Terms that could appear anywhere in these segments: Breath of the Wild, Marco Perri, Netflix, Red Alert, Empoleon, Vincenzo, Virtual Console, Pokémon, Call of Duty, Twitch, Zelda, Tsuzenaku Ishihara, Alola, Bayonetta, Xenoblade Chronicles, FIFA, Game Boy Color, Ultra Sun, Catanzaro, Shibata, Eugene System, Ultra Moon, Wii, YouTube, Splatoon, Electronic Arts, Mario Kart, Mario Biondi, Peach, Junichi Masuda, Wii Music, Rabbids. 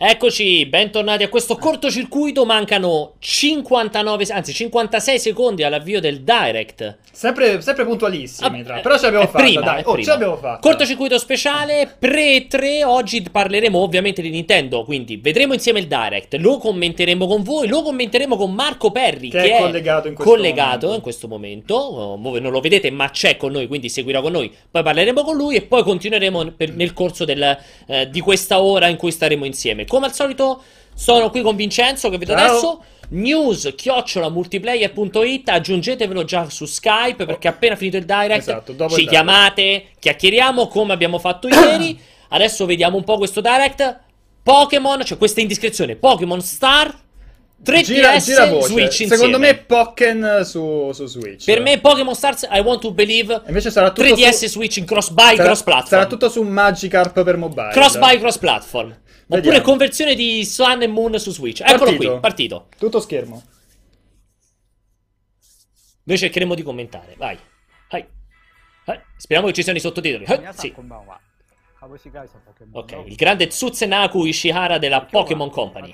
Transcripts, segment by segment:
Eccoci, bentornati a questo cortocircuito. Mancano 56 secondi all'avvio del Direct. Sempre puntualissimi, però ce l'abbiamo fatta. Ce l'abbiamo fatta. Cortocircuito speciale pre-3. Oggi parleremo ovviamente di Nintendo, quindi vedremo insieme il Direct, lo commenteremo con voi, lo commenteremo con Marco Perri, che è collegato in questo momento. Non lo vedete, ma c'è con noi, quindi seguirà con noi. Poi parleremo con lui e poi continueremo nel corso di questa ora in cui staremo insieme. Come al solito sono qui con Vincenzo, che vedo adesso. news@multiplayer.it, aggiungetevelo già su Skype, perché appena finito il Direct, ci chiamate, chiacchieriamo come abbiamo fatto ieri. Adesso vediamo un po' questo Direct. Pokémon, cioè questa indiscrezione, Pokémon Star, 3DS, Switch insieme. Secondo me Pokken su Switch. Per me Pokémon Stars, I Want to Believe. Invece sarà tutto 3DS su... Switch in cross buy, cross platform. Sarà tutto su Magikarp per mobile. Cross buy, cross platform. Oppure vediamo. Conversione di Sun e Moon su Switch. Eccolo qui, partito. Tutto schermo. Noi cercheremo di commentare, vai. Speriamo che ci siano i sottotitoli. Sì. Ok, il grande Tsuzenaku Ishihara della Pokémon Company.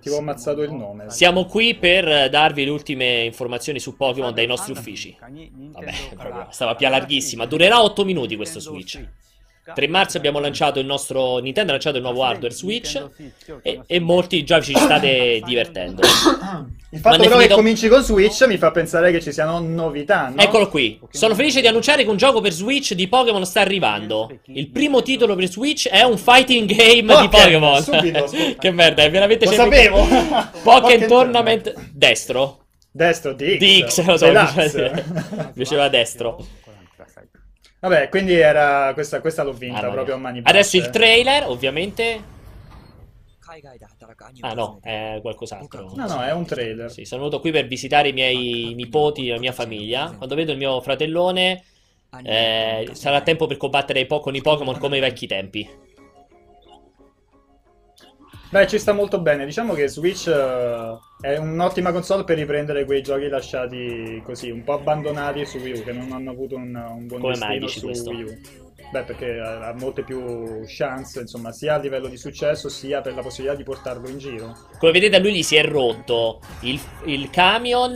Ti ho ammazzato il nome. Siamo qui per darvi le ultime informazioni su Pokémon dai nostri uffici. Vabbè, stava più larghissima. Durerà 8 minuti questo Switch. 3 marzo abbiamo lanciato il nostro... Nintendo ha lanciato il nuovo hardware Switch e molti già ci state divertendo. Il fatto però che cominci con Switch mi fa pensare che ci siano novità, no? Eccolo qui. Sono felice di annunciare che un gioco per Switch di Pokémon sta arrivando. Il primo titolo per Switch è un fighting game di Pokémon. Che merda, è veramente... Lo sapevo! Pokkén Tournament destro. Destro, DX. Lo so, mi piaceva destro. Vabbè, quindi era questa l'ho vinta proprio a mani basse. Adesso il trailer, ovviamente. Ah no, è qualcos'altro. No, è un trailer. Sì, sono venuto qui per visitare i miei nipoti e la mia famiglia. Quando vedo il mio fratellone, sarà tempo per combattere con i Pokémon come ai vecchi tempi. Beh, ci sta molto bene. Diciamo che Switch è un'ottima console per riprendere quei giochi lasciati così, un po' abbandonati su Wii U, che non hanno avuto un buon destino su Wii U. Beh, perché ha molte più chance, insomma, sia a livello di successo, sia per la possibilità di portarlo in giro. Come vedete, a lui gli si è rotto il camion...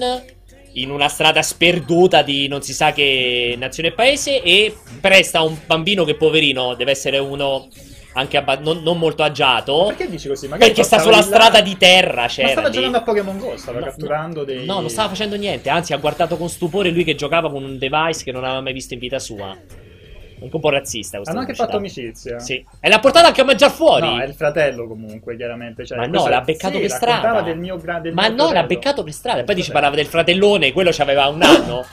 in una strada sperduta di non si sa che nazione e paese, e presta a un bambino che, poverino, deve essere uno anche non molto agiato. Perché dici così? Magari perché sta sulla strada di terra, c'era. Ma stava giocando a Pokémon Gold, stava catturando dei... No, non stava facendo niente, anzi ha guardato con stupore lui che giocava con un device che non aveva mai visto in vita sua. Anche un po' razzista questa. Hanno anche fatto amicizia. Sì. E l'ha portata anche a mangiare fuori. No, è il fratello comunque, chiaramente. Cioè, ma no, l'ha beccato per strada. L'ha beccato per strada. E poi dice parlava del fratellone, quello c'aveva un anno.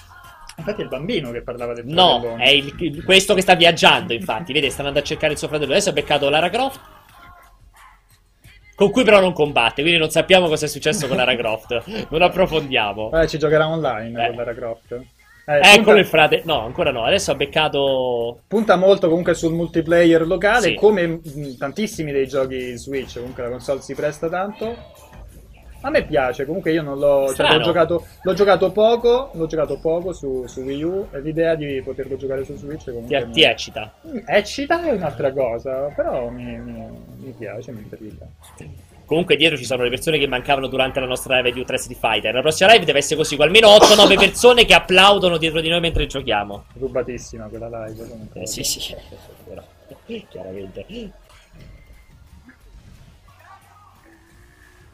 Infatti è il bambino che parlava del fratellone. No, è questo che sta viaggiando, infatti. Vede, sta andando a cercare il suo fratello. Adesso ha beccato Lara Croft, con cui però non combatte, quindi non sappiamo cosa è successo con Lara Croft. Non approfondiamo. Ci giocherà online con Lara Croft. Eccolo il frate. No, ancora no. Adesso ha beccato. Punta molto comunque sul multiplayer locale, sì, come tantissimi dei giochi Switch. Comunque la console si presta tanto. A me piace, comunque io non l'ho. Cioè, l'ho giocato poco su Wii U. L'idea di poterlo giocare su Switch comunque. Ti eccita. Eccita è un'altra cosa, però mi piace, mi interessa. Comunque dietro ci sono le persone che mancavano durante la nostra live di Ultra Street Fighter. La prossima live deve essere così, con almeno 8-9 persone che applaudono dietro di noi mentre giochiamo. Rubatissima quella live. Sì, però, chiaramente.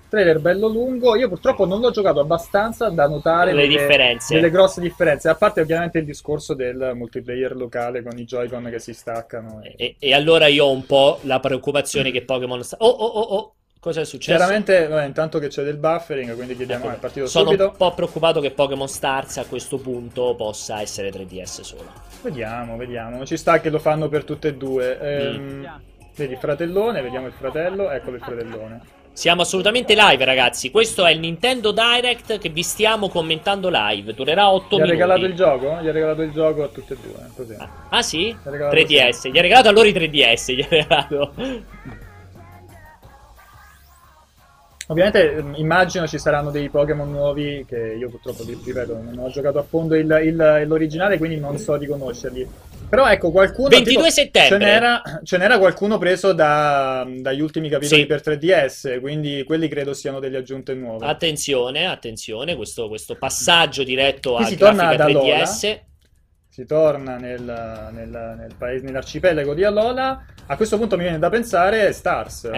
Trailer bello lungo. Io purtroppo non l'ho giocato abbastanza da notare delle grosse differenze, a parte ovviamente il discorso del multiplayer locale con i Joy-Con che si staccano. E allora io ho un po' la preoccupazione che Pokémon... Cosa è successo? Chiaramente, intanto che c'è del buffering, quindi chiediamo è partito subito. Sono un po' preoccupato che Pokémon Stars a questo punto possa essere 3DS solo. Vediamo. Ci sta che lo fanno per tutte e due. Vedi il fratellone, vediamo il fratello, eccolo il fratellone. Siamo assolutamente live, ragazzi. Questo è il Nintendo Direct che vi stiamo commentando live. Durerà 8 minuti. Gli ha regalato il gioco? Gli ha regalato il gioco a tutte e due. Così. Ah sì? 3DS. Sì. Gli ha regalato allora i 3DS, gli ha regalato... Ovviamente immagino ci saranno dei Pokémon nuovi che io purtroppo, ripeto, non ho giocato a fondo l'originale, quindi non so riconoscerli. Però ecco, qualcuno 22 settembre ce n'era qualcuno preso dagli ultimi capitoli per 3DS, quindi quelli credo siano delle aggiunte nuove. Attenzione, questo passaggio diretto a grafica 3DS. Si torna nel paese, nell'arcipelago di Alola. A questo punto mi viene da pensare Stars,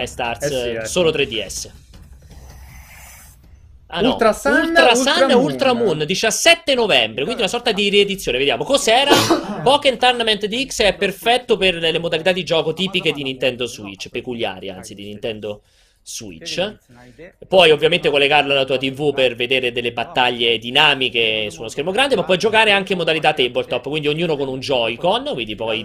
solo 3DS. Ultra Sun e Ultra Moon, 17 novembre, quindi una sorta di riedizione. Vediamo cos'era. Pokkén Tournament DX è perfetto per le modalità di gioco tipiche di Nintendo Switch, peculiari anzi di Nintendo Switch. Puoi ovviamente collegarlo alla tua TV per vedere delle battaglie dinamiche su uno schermo grande, ma puoi giocare anche in modalità tabletop, quindi ognuno con un Joy-Con, quindi puoi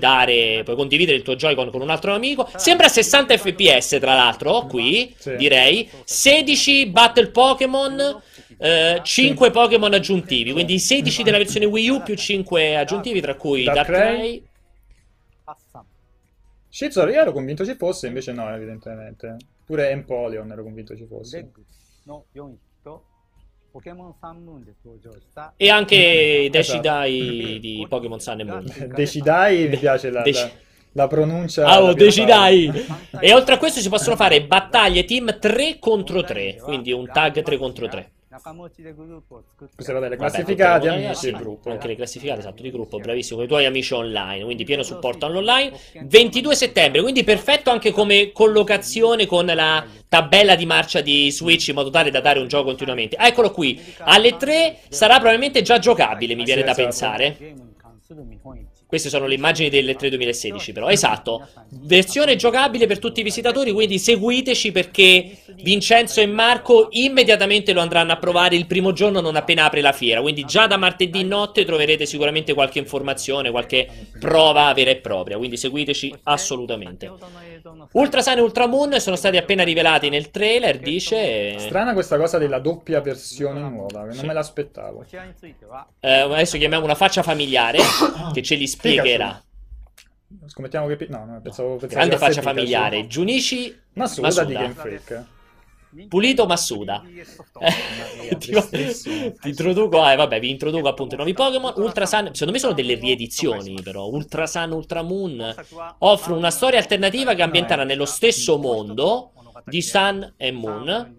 condividere il tuo Joy-Con con un altro amico. Sembra 60 fps tra l'altro, qui direi 16 battle Pokémon, 5 Pokémon aggiuntivi, quindi 16 della versione Wii U più 5 aggiuntivi, tra cui Darkrai. Shizor, io ero convinto ci fosse, invece no, evidentemente. Pure Empoleon ero convinto ci fosse. E anche Decidai di Pokémon Sun e Moon. Decidai, mi piace la pronuncia. Decidai! E oltre a questo si possono fare battaglie team 3 contro 3, quindi un tag 3 contro 3. Queste sono delle classificate, amici del gruppo. Anche le classificate, esatto, di gruppo, bravissimo, con i tuoi amici online, quindi pieno supporto all'online. 22 settembre, quindi perfetto anche come collocazione con la tabella di marcia di Switch, in modo tale da dare un gioco continuamente. Eccolo qui, alle 3 sarà probabilmente già giocabile, mi viene da pensare. Queste sono le immagini delle 3 2016 però, esatto, versione giocabile per tutti i visitatori, quindi seguiteci perché Vincenzo e Marco immediatamente lo andranno a provare il primo giorno non appena apre la fiera, quindi già da martedì notte troverete sicuramente qualche informazione, qualche prova vera e propria, quindi seguiteci assolutamente. Ultra Sun e Ultra Moon sono stati appena rivelati nel trailer, dice... Strana questa cosa della doppia versione nuova, non me l'aspettavo. Adesso chiamiamo una faccia familiare che ce li spiega. Scommettiamo che... No, pensavo grande faccia familiare, su... Junichi Masuda di Game Freak. Pulito Masuda. Ti introduco... vabbè, vi introduco appunto i nuovi Pokémon. Ultra Sun... Secondo me sono delle riedizioni, però. Ultra Sun, Ultra Moon offrono una storia alternativa che ambienterà nello stesso mondo di Sun e Moon.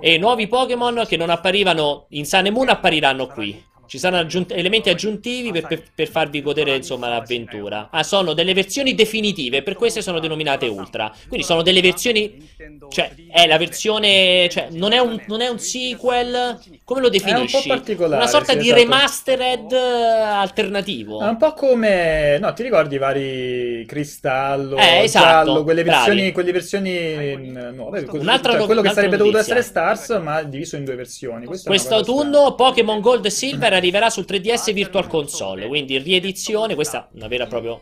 E nuovi Pokémon che non apparivano in Sun e Moon appariranno qui. Ci saranno elementi aggiuntivi per farvi godere insomma l'avventura. Sono delle versioni definitive, per queste sono denominate Ultra. Quindi sono delle versioni, cioè è la versione, cioè non è un sequel, come lo definisci? È un po' particolare. Una sorta di remastered alternativo. È un po' come, no, ti ricordi i vari Cristallo, esatto, Giallo, quelle versioni nuove, quello che sarebbe dovuto essere Stars, ma diviso in due versioni. Quest'autunno Pokémon Gold e Silver arriverà sul 3DS Virtual Console, quindi riedizione, questa è una vera e propria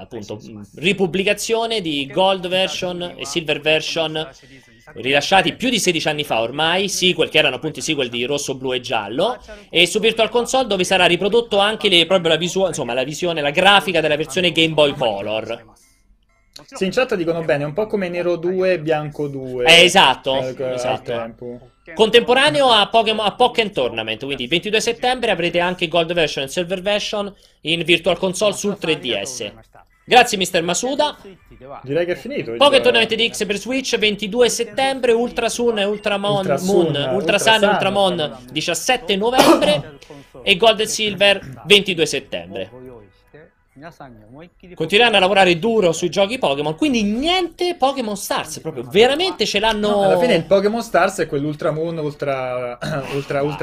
appunto ripubblicazione di Gold Version e Silver Version rilasciati più di 16 anni fa ormai, sequel che erano appunto i sequel di Rosso, Blu e Giallo, e su Virtual Console dove sarà riprodotto anche la grafica della versione Game Boy Color. Sì, in chat dicono bene, è un po' come Nero 2 e Bianco 2. Esatto. Contemporaneo a Pokkén Tournament, quindi il 22 settembre avrete anche Gold Version e Silver Version in Virtual Console sul 3DS. Grazie Mr. Masuda. Direi che è finito. Pokkén Tournament DX per Switch 22 settembre, Ultra Sun e Ultra Moon 17 novembre e Gold e Silver 22 settembre. Continueranno a lavorare duro sui giochi Pokémon, quindi niente Pokémon Stars, proprio veramente ce l'hanno. No, alla fine il Pokémon Stars è quell'Ultra Moon, Ultra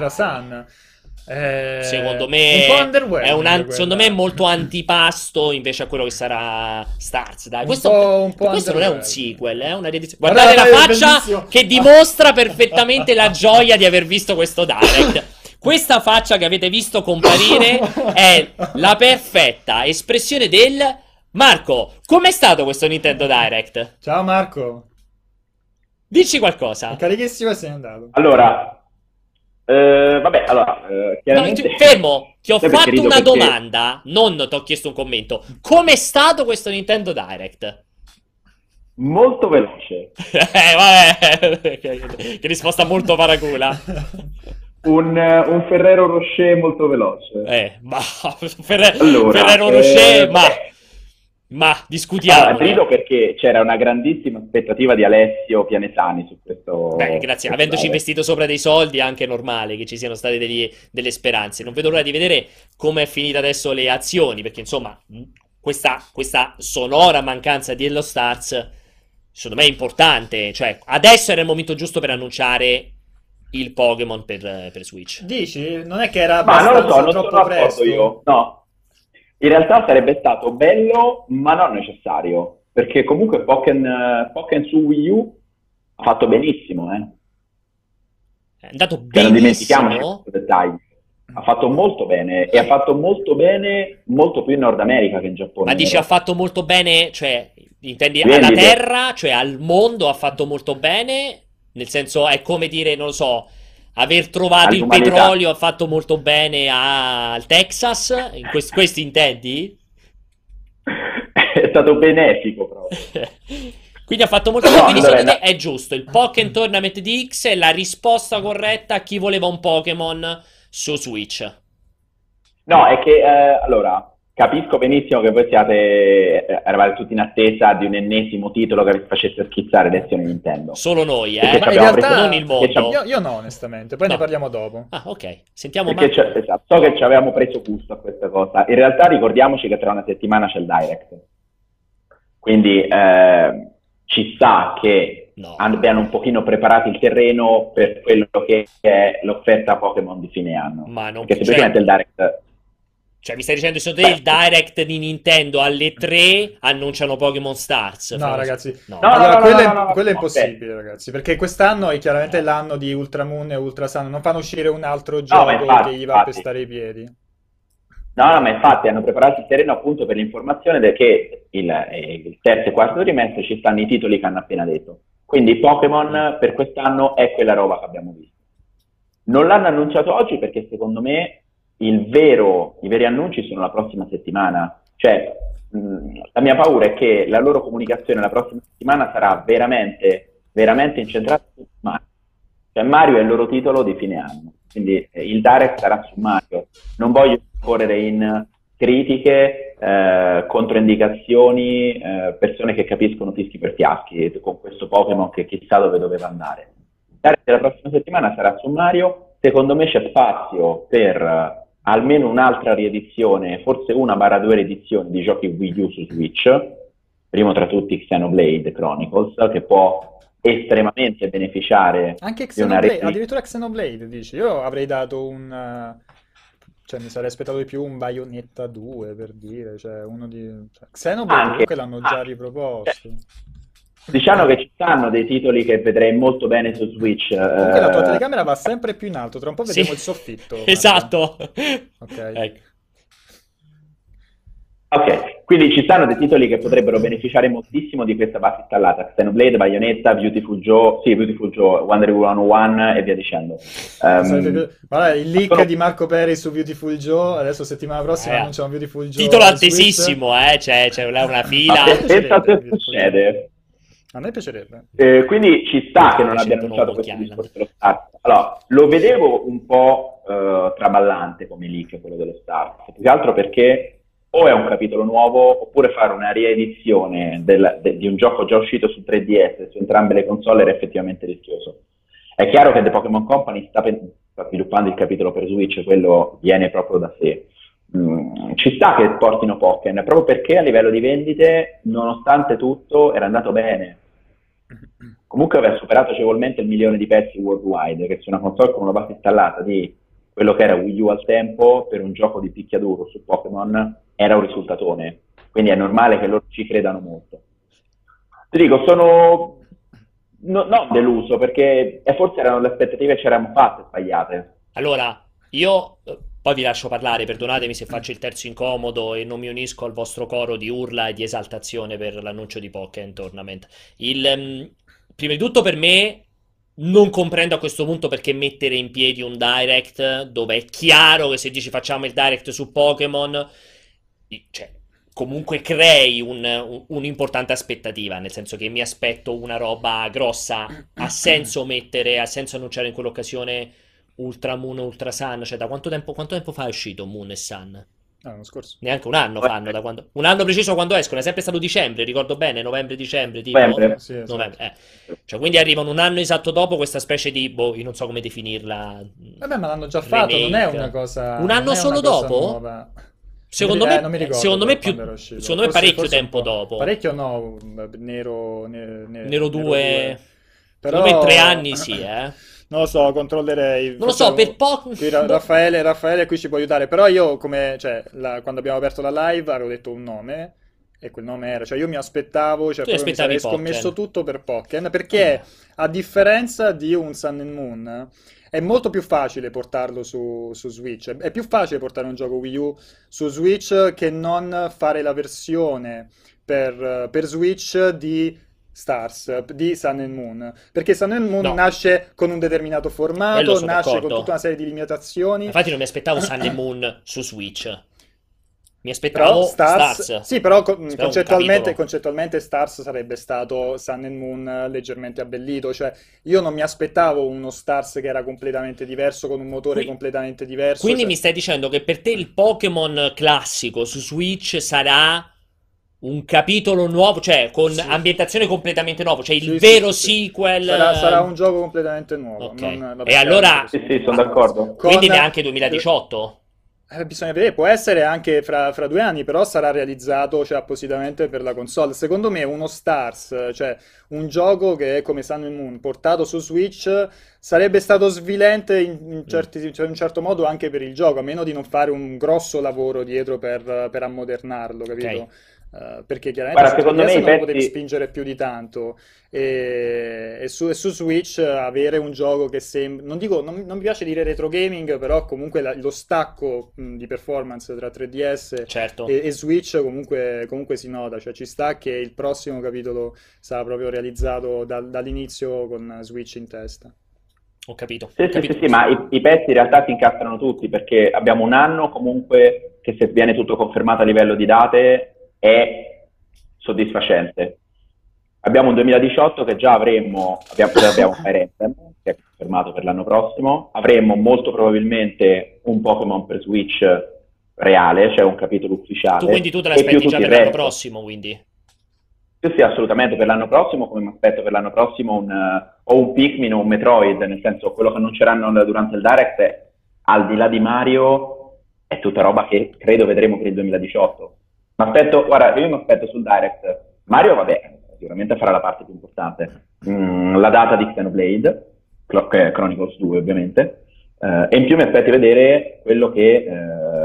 Sun. Secondo me è molto antipasto invece a quello che sarà Stars. Dai. Questo non è un sequel, è una riedizione. Guardate la faccia che dimostra perfettamente la gioia di aver visto questo direct. Questa faccia che avete visto comparire è la perfetta espressione del Marco. Com'è stato questo Nintendo Direct? Ciao Marco. Dici qualcosa. È carichissimo e sei andato. Allora, chiaramente... No, fermo, ti ho fatto una domanda, non ti ho chiesto un commento. Com'è stato questo Nintendo Direct? Molto veloce. Vabbè, che risposta molto paracula. Un Ferrero Rocher molto veloce. Ferrero Rocher, ma discutiamo. Rido perché c'era una grandissima aspettativa di Alessio Pianesani su questo. Beh, grazie, avendoci investito sopra dei soldi è anche normale che ci siano state delle speranze. Non vedo l'ora di vedere come è finita adesso le azioni, perché insomma questa sonora mancanza di Hello Stars secondo me è importante, cioè adesso era il momento giusto per annunciare il Pokémon per Switch. Dici? Non è che era troppo presto? Io. No. In realtà sarebbe stato bello, ma non necessario, perché comunque Pokkén su Wii U ha fatto benissimo, È andato benissimo. Non dimentichiamoci questo dettaglio. Ha fatto molto bene, e ha fatto molto bene molto più in Nord America che in Giappone. Ma dici ha fatto molto bene, cioè, intendi alla terra, cioè al mondo ha fatto molto bene, nel senso è come dire, non lo so... Aver trovato il petrolio ha fatto molto bene al Texas, in questi intendi? È stato benefico proprio. Quindi ha fatto molto bene, quindi secondo te è giusto. Il Pokkén Tournament di X è la risposta corretta a chi voleva un Pokémon su Switch. No, è che, allora, capisco benissimo che voi eravate tutti in attesa di un ennesimo titolo che vi facesse schizzare le azioni Nintendo. Solo noi, ma in realtà non il mondo. Io no, onestamente, poi ne parliamo dopo. Ah, ok, sentiamo Marco. So che ci avevamo preso gusto a questa cosa. In realtà ricordiamoci che tra una settimana c'è il Direct. Quindi ci sta che abbiano un pochino preparato il terreno per quello che è l'offerta Pokémon di fine anno. Ma non che semplicemente il Direct... Cioè, mi stai dicendo, se il Direct di Nintendo alle 3 annunciano Pokémon Stars? No, ragazzi. Quello è impossibile, ragazzi. Perché quest'anno è chiaramente l'anno di Ultra Moon e Ultra Sun. Non fanno uscire un altro gioco che gli va a pestare i piedi. No, ma infatti hanno preparato il terreno appunto per l'informazione che il terzo e quarto trimestre ci stanno i titoli che hanno appena detto. Quindi Pokémon per quest'anno è quella roba che abbiamo visto. Non l'hanno annunciato oggi perché secondo me... I veri annunci sono la prossima settimana, cioè la mia paura è che la loro comunicazione la prossima settimana sarà veramente, veramente incentrata su Mario, cioè Mario è il loro titolo di fine anno, quindi il Direct sarà su Mario. Non voglio correre in critiche, controindicazioni, persone che capiscono fischi per fiaschi con questo Pokémon che chissà dove doveva andare. Il Direct la prossima settimana sarà su Mario, secondo me c'è spazio per almeno un'altra riedizione, forse 1/2 riedizioni di giochi Wii U su Switch, primo tra tutti Xenoblade Chronicles, che può estremamente beneficiare anche Xenoblade, addirittura Xenoblade, dici? Io avrei dato mi sarei aspettato di più un Bayonetta 2, per dire, Xenoblade comunque l'hanno già riproposto. Diciamo che ci stanno dei titoli che vedrei molto bene su Switch. Comunque la tua telecamera va sempre più in alto, tra un po' vediamo il soffitto. Esatto. Ok, quindi ci stanno dei titoli che potrebbero beneficiare moltissimo di questa base installata. Xenoblade, Bayonetta, Beautiful Joe, Wonder Woman 1 e via dicendo. Guarda, il leak di Marco Perri su Beautiful Joe, adesso settimana prossima annunciamo Beautiful Joe. Titolo attesissimo, c'è una fila. Pensa se succede. A me piacerebbe. Quindi ci sta che non abbia annunciato questo discorso dello Stars. Allora, lo vedevo un po' traballante come leak quello dello Stars, più che altro perché o è un capitolo nuovo, oppure fare una riedizione di un gioco già uscito su 3DS, su entrambe le console, era effettivamente rischioso. È chiaro che The Pokémon Company sta sviluppando il capitolo per Switch, quello viene proprio da sé. Ci sta che portino Pokémon, proprio perché a livello di vendite, nonostante tutto, era andato bene. Comunque aveva superato agevolmente il 1 milione di pezzi worldwide, che su una console con una base installata di quello che era Wii U al tempo, per un gioco di picchiaduro su Pokémon, era un risultatone. Quindi è normale che loro ci credano molto. Ti dico, sono non deluso, perché forse erano le aspettative che ci eravamo fatte sbagliate. Allora, io... Poi vi lascio parlare, perdonatemi se faccio il terzo incomodo e non mi unisco al vostro coro di urla e di esaltazione per l'annuncio di Pokkén Tournament. Prima di tutto per me non comprendo a questo punto perché mettere in piedi un Direct dove è chiaro che se dici facciamo il Direct su Pokémon, comunque crei un'importante aspettativa, nel senso che mi aspetto una roba grossa. Ha senso annunciare in quell'occasione Ultra Moon, Ultra Sun, cioè da quanto tempo fa è uscito Moon e Sun? L'anno scorso. Neanche un anno fanno, da quando... un anno preciso quando escono, è sempre stato dicembre, ricordo bene, novembre-dicembre, tipo... sì, esatto. Cioè, quindi arrivano un anno esatto dopo questa specie di, boh, io non so come definirla... Vabbè, ma l'hanno già fatto, remake. Non è una cosa... Un anno solo dopo? Nuova. Secondo me parecchio tempo dopo. Parecchio no, Nero 2... Però... Secondo me 3 anni sì, Non lo so, controllerei. Non lo so, per poco. Raffaele qui ci può aiutare. Però io, come quando abbiamo aperto la live, avevo detto un nome. E quel nome era, cioè io mi aspettavo, cioè proprio mi sarei scommesso tutto per Pokkén, perché a differenza di un Sun and Moon è molto più facile portarlo su Switch, è più facile portare un gioco Wii U su Switch che non fare la versione per Switch di Stars, di Sun and Moon, perché Sun and Moon nasce con un determinato formato, nasce con tutta una serie di limitazioni. Infatti non mi aspettavo Sun and Moon su Switch, mi aspettavo Stars. Sì, però concettualmente Stars sarebbe stato Sun and Moon leggermente abbellito, cioè io non mi aspettavo uno Stars che era completamente diverso, con un motore completamente diverso. Quindi mi stai dicendo che per te il Pokémon classico su Switch sarà... un capitolo nuovo, cioè con ambientazione completamente nuova, cioè il vero sequel... Sarà un gioco completamente nuovo. Okay. E allora... Sì, sono d'accordo. Quindi neanche 2018? Bisogna vedere, può essere anche fra 2 anni, però sarà realizzato, cioè, appositamente per la console. Secondo me uno Stars, cioè un gioco che è come Sun and Moon, portato su Switch, sarebbe stato svilente in un certo modo anche per il gioco, a meno di non fare un grosso lavoro dietro per ammodernarlo, capito? Okay. Perché chiaramente secondo me non potevi spingere più di tanto e su Switch avere un gioco che sembra, non mi piace dire retro gaming, però comunque lo stacco di performance tra 3DS e Switch comunque si nota, cioè ci sta che il prossimo capitolo sarà proprio realizzato dall'inizio con Switch in testa. Ho capito. Sì, ma i pezzi in realtà si incastrano tutti, perché abbiamo un anno comunque che, se viene tutto confermato a livello di date, è soddisfacente. Abbiamo un 2018 che già abbiamo Fire Emblem, che è confermato per l'anno prossimo, avremo molto probabilmente un Pokémon per Switch reale, cioè un capitolo ufficiale. Quindi tu te l'aspetti già per l'anno prossimo, quindi? Io sì, assolutamente per l'anno prossimo, come mi aspetto per l'anno prossimo un Pikmin o un Metroid, nel senso, quello che annunceranno durante il Direct, al di là di Mario, è tutta roba che credo vedremo per il 2018. Io mi aspetto sul Direct. Mario, sicuramente farà la parte più importante. La data di Xenoblade Chronicles 2, ovviamente. E in più mi aspetto di vedere quello che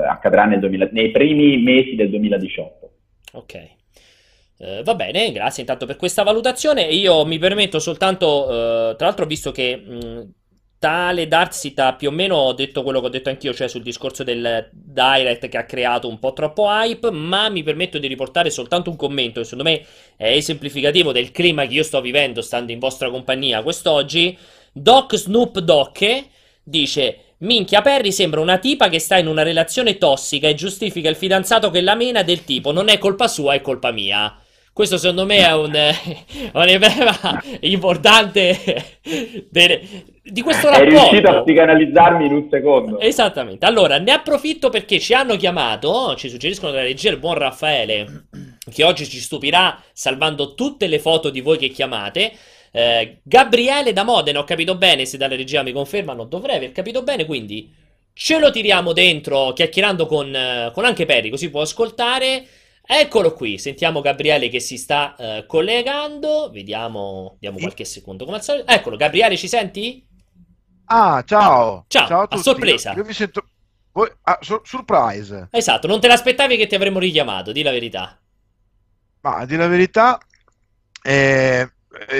accadrà nei primi mesi del 2018. Ok. Va bene, grazie intanto per questa valutazione. Io mi permetto soltanto, tra l'altro, visto che... tale Darsita più o meno ho detto quello che ho detto anch'io, cioè sul discorso del Direct che ha creato un po' troppo hype, ma mi permetto di riportare soltanto un commento che secondo me è esemplificativo del clima che io sto vivendo stando in vostra compagnia quest'oggi. Doc Snoop Doc dice: minchia, Perri sembra una tipa che sta in una relazione tossica e giustifica il fidanzato che la mena del tipo non è colpa sua, è colpa mia. Questo secondo me è un problema importante di questo rapporto. È riuscito a psicanalizzarmi in un secondo. Esattamente. Allora, ne approfitto perché ci hanno chiamato, ci suggeriscono dalla regia il buon Raffaele, che oggi ci stupirà salvando tutte le foto di voi che chiamate. Gabriele da Modena, ho capito bene, se dalla regia mi confermano, dovrei aver capito bene, quindi ce lo tiriamo dentro chiacchierando con anche Perri, così può ascoltare. Eccolo qui, sentiamo Gabriele che si sta collegando, vediamo, diamo qualche secondo come al solito. Eccolo, Gabriele, ci senti? Ah, ciao a tutti. Sorpresa. Io mi sento... surprise. Esatto, non te l'aspettavi che ti avremmo richiamato, di la verità. Ma, di la verità, è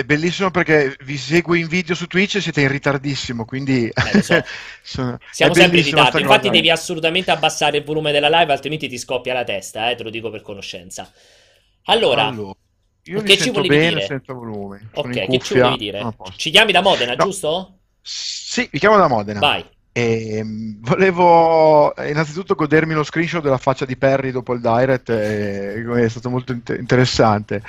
bellissimo perché vi seguo in video su Twitch e siete in ritardissimo, quindi... lo so. Siamo sempre in ritardo, infatti devi assolutamente abbassare il volume della live, altrimenti ti scoppia la testa, te lo dico per conoscenza. Allora io mi sento bene senza volume. Ok, che ci volevi dire? Ci chiami da Modena, giusto? Sì, mi chiamo da Modena. Vai. Volevo innanzitutto godermi lo screenshot della faccia di Perri dopo il Direct, è stato molto interessante.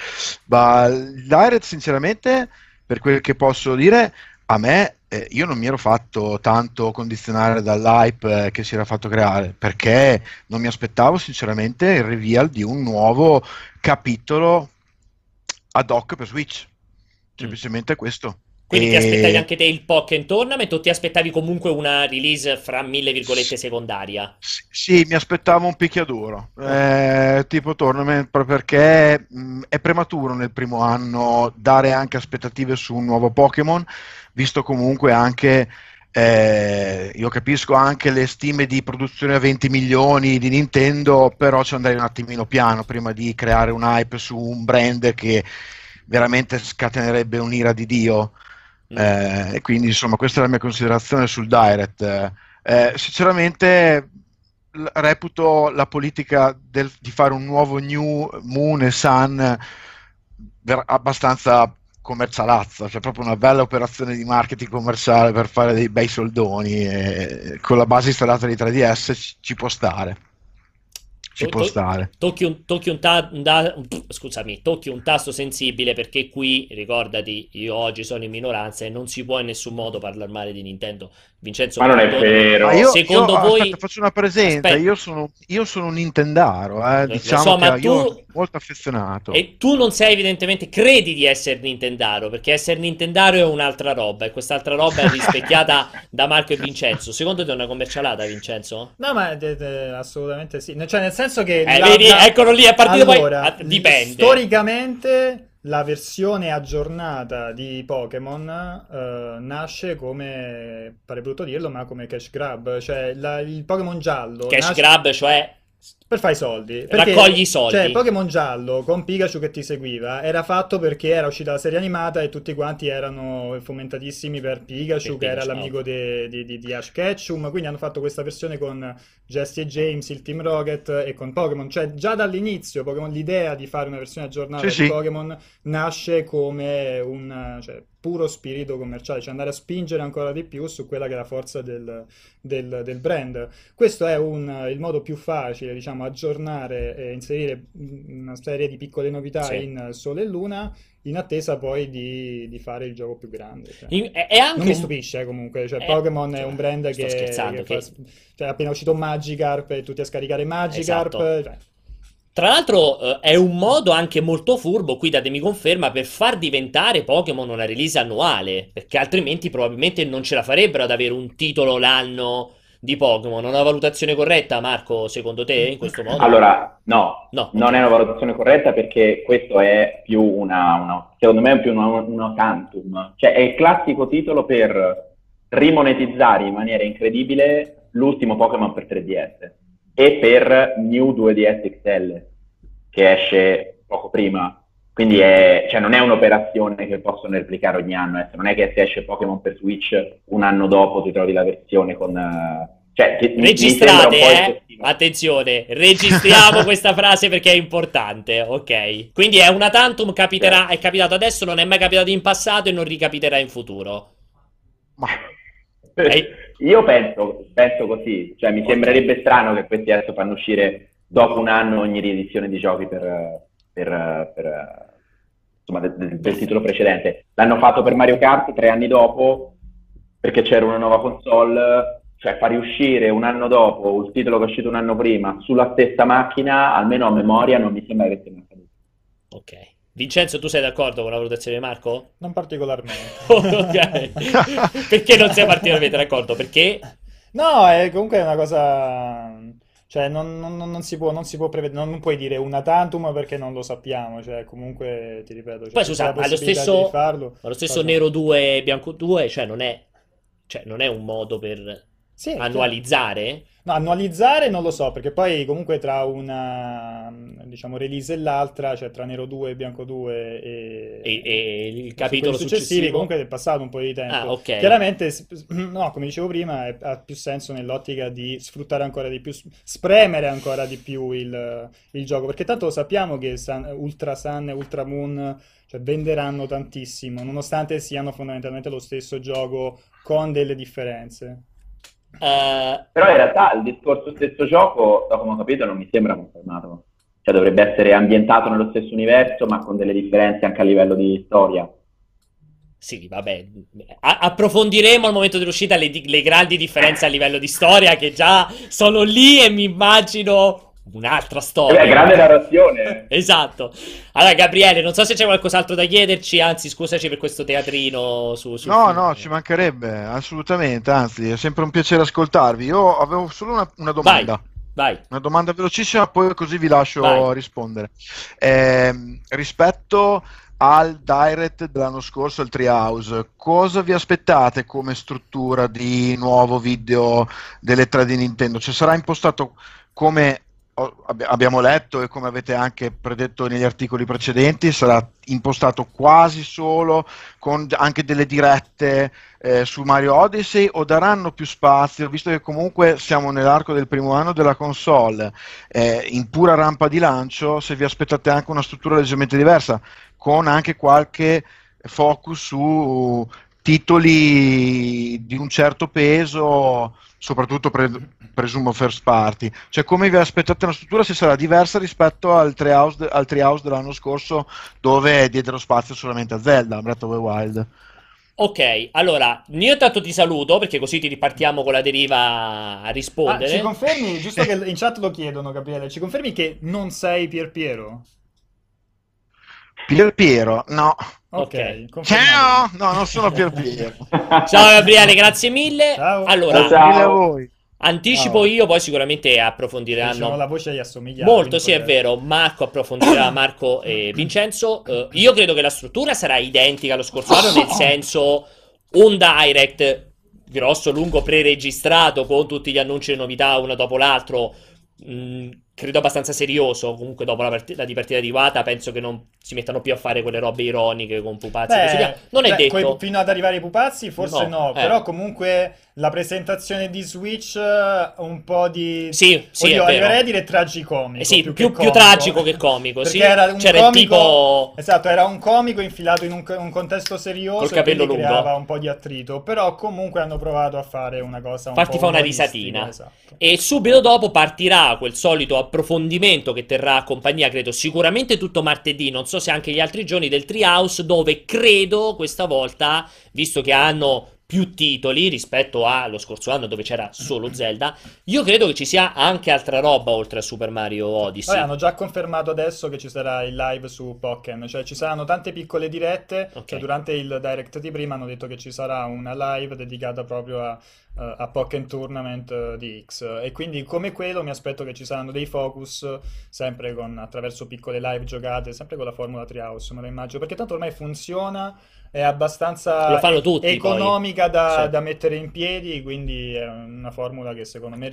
Ma il Direct, sinceramente, per quel che posso dire, a me, io non mi ero fatto tanto condizionare dall'hype che si era fatto creare, perché non mi aspettavo sinceramente il reveal di un nuovo capitolo ad hoc per Switch, semplicemente questo. Quindi ti aspettavi anche te il Pokkén Tournament o ti aspettavi comunque una release fra mille virgolette secondaria? Sì, mi aspettavo un picchiaduro, tipo Tournament, perché è prematuro nel primo anno dare anche aspettative su un nuovo Pokémon, visto comunque anche, io capisco anche le stime di produzione a 20 milioni di Nintendo, però ci andrei un attimino piano prima di creare un hype su un brand che veramente scatenerebbe un'ira di Dio. E quindi insomma questa è la mia considerazione sul Direct. Sinceramente reputo la politica di fare un nuovo New Moon e Sun abbastanza commercialazza, cioè proprio una bella operazione di marketing commerciale per fare dei bei soldoni, e con la base installata di 3DS ci può stare. Ci può stare. Tocchi un tasto sensibile, perché qui, ricordati, io oggi sono in minoranza e non si può in nessun modo parlare male di Nintendo. Vincenzo, ma non è vero. Ma secondo voi... Aspetta, faccio una presenza. Io sono un nintendaro, diciamo, so, che io sono molto affezionato. E tu non sei, evidentemente, credi di essere nintendaro, perché essere nintendaro è un'altra roba, e quest'altra roba è rispecchiata da Marco e Vincenzo. Secondo te è una commercialata, Vincenzo? No, ma assolutamente sì. Cioè, nel senso che vedi, eccolo lì, è partito, allora, poi dipende. Storicamente la versione aggiornata di Pokémon nasce come, pare brutto dirlo, ma come cash grab, cioè il Pokémon giallo grab, cioè per fare i soldi, perché, raccogli i soldi. Cioè Pokémon giallo con Pikachu che ti seguiva era fatto perché era uscita la serie animata e tutti quanti erano fomentatissimi per Pikachu, che era l'amico di Ash Ketchum, quindi hanno fatto questa versione con Jesse e James, il Team Rocket, e con Pokémon, cioè già dall'inizio Pokémon, l'idea di fare una versione aggiornata di Pokémon nasce come un puro spirito commerciale, cioè andare a spingere ancora di più su quella che è la forza del brand. Questo è il modo più facile, diciamo, aggiornare e inserire una serie di piccole novità in Sole e Luna, in attesa poi di fare il gioco più grande. Non mi stupisce, comunque, cioè Pokémon è un brand cioè, appena uscito Magikarp e tutti a scaricare Magikarp. Esatto. Tra l'altro è un modo anche molto furbo, qui datemi conferma, per far diventare Pokémon una release annuale, perché altrimenti probabilmente non ce la farebbero ad avere un titolo l'anno di Pokémon. Una valutazione corretta, Marco, secondo te, in questo modo? Allora, no, non è una valutazione corretta, perché questo è più secondo me è più uno tantum, cioè è il classico titolo per rimonetizzare in maniera incredibile l'ultimo Pokémon per 3DS. E per New 2DS XL, che esce poco prima. Quindi non è un'operazione che possono replicare ogni anno. Non è che se esce Pokémon per Switch, un anno dopo ti trovi la versione con... registrate, attenzione, registriamo questa frase perché è importante, ok? Quindi è una tantum, capiterà, è capitato adesso, non è mai capitato in passato e non ricapiterà in futuro. Ma... Io penso così, cioè mi sembrerebbe strano che questi adesso fanno uscire dopo un anno ogni riedizione di giochi insomma, del titolo precedente. L'hanno fatto per Mario Kart 3 anni dopo, perché c'era una nuova console, cioè far riuscire un anno dopo un titolo che è uscito un anno prima sulla stessa macchina, almeno a memoria, non mi sembra che sia mai accaduto. Ok. Vincenzo, tu sei d'accordo con la valutazione di Marco? Non particolarmente. Ok. Perché non sei particolarmente d'accordo? Perché? No, comunque è una cosa... Cioè, non si può prevedere, non puoi dire una tantum perché non lo sappiamo, cioè comunque, ti ripeto... Poi scusa, allo stesso Nero 2 e Bianco 2, non è un modo per... Sì, annualizzare? No, annualizzare non lo so, perché poi comunque tra una, diciamo, release e l'altra, cioè tra Nero 2 e Bianco 2 e il capitolo successivo, comunque è passato un po' di tempo. Okay. Chiaramente, no, come dicevo prima, ha più senso nell'ottica di sfruttare ancora di più, spremere ancora di più il gioco, perché tanto sappiamo che Ultra Sun e Ultra Moon, cioè, venderanno tantissimo, nonostante siano fondamentalmente lo stesso gioco con delle differenze. Però in realtà il discorso stesso gioco, da come ho capito, non mi sembra confermato, cioè dovrebbe essere ambientato nello stesso universo ma con delle differenze anche a livello di storia. Sì, vabbè, approfondiremo al momento dell'uscita le grandi differenze a livello di storia, che già sono lì e mi immagino un'altra storia. Grande narrazione. Esatto. Allora, Gabriele, non so se c'è qualcos'altro da chiederci, anzi scusaci per questo teatrino sul film. No, ci mancherebbe, assolutamente, anzi è sempre un piacere ascoltarvi. Io avevo solo una domanda. Vai. Una domanda velocissima, poi così vi lascio rispondere. Rispetto al Direct dell'anno scorso, al Treehouse, cosa vi aspettate come struttura di nuovo video delle 3 di Nintendo? Cioè, sarà impostato come abbiamo letto e come avete anche predetto negli articoli precedenti, sarà impostato quasi solo con anche delle dirette su Mario Odyssey, o daranno più spazio, visto che comunque siamo nell'arco del primo anno della console, in pura rampa di lancio, se vi aspettate anche una struttura leggermente diversa, con anche qualche focus su titoli di un certo peso, soprattutto presumo first party. Cioè, come vi aspettate una struttura, se sarà diversa rispetto al Treehouse dell'anno scorso, dove diedero spazio solamente a Zelda, Breath of the Wild. Ok, allora, io intanto ti saluto, perché così ti ripartiamo con la deriva a rispondere. Ci confermi, giusto che in chat lo chiedono, Gabriele, ci confermi che non sei Pierpiero? Pierpiero, no. Ok. Ciao! No, non sono Pierpiero. Ciao Gabriele, grazie mille. Ciao. Allora, grazie a voi. Anticipo io, poi sicuramente approfondiranno. Diciamo, la voce gli assomiglia molto, sì, è vero. Marco approfondirà, Marco e Vincenzo. Io credo che la struttura sarà identica allo scorso anno, nel senso un direct grosso, lungo, preregistrato, con tutti gli annunci e novità uno dopo l'altro. Credo abbastanza serioso. Comunque, dopo la partita di Iwata, penso che non si mettano più a fare quelle robe ironiche con pupazzi e così via. Non è detto. Fino ad arrivare ai pupazzi, forse no. Però comunque la presentazione di Switch un po' di... Sì, oddio, arriverei a dire tragicomico. Sì, più tragico che comico. Perché era un comico... Tipo... Esatto, era un comico infilato in un contesto serioso, col capello lungo, creava un po' di attrito. Però comunque hanno provato a fare una cosa un po' una risatina. Esatto. E subito dopo partirà quel solito approfondimento che terrà compagnia, credo, sicuramente tutto martedì, non so se anche gli altri giorni, del Treehouse, dove credo questa volta, visto che hanno più titoli rispetto allo scorso anno dove c'era solo Zelda, io credo che ci sia anche altra roba oltre a Super Mario Odyssey. Hanno già confermato adesso che ci sarà il live su Pokkén, cioè ci saranno tante piccole dirette, cioè durante il direct di prima hanno detto che ci sarà una live dedicata proprio a Pokkén Tournament di X, e quindi come quello mi aspetto che ci saranno dei focus sempre attraverso piccole live giocate, sempre con la formula Treehouse, me lo immagino, perché tanto ormai funziona, è abbastanza economica da mettere in piedi, quindi è una formula che secondo me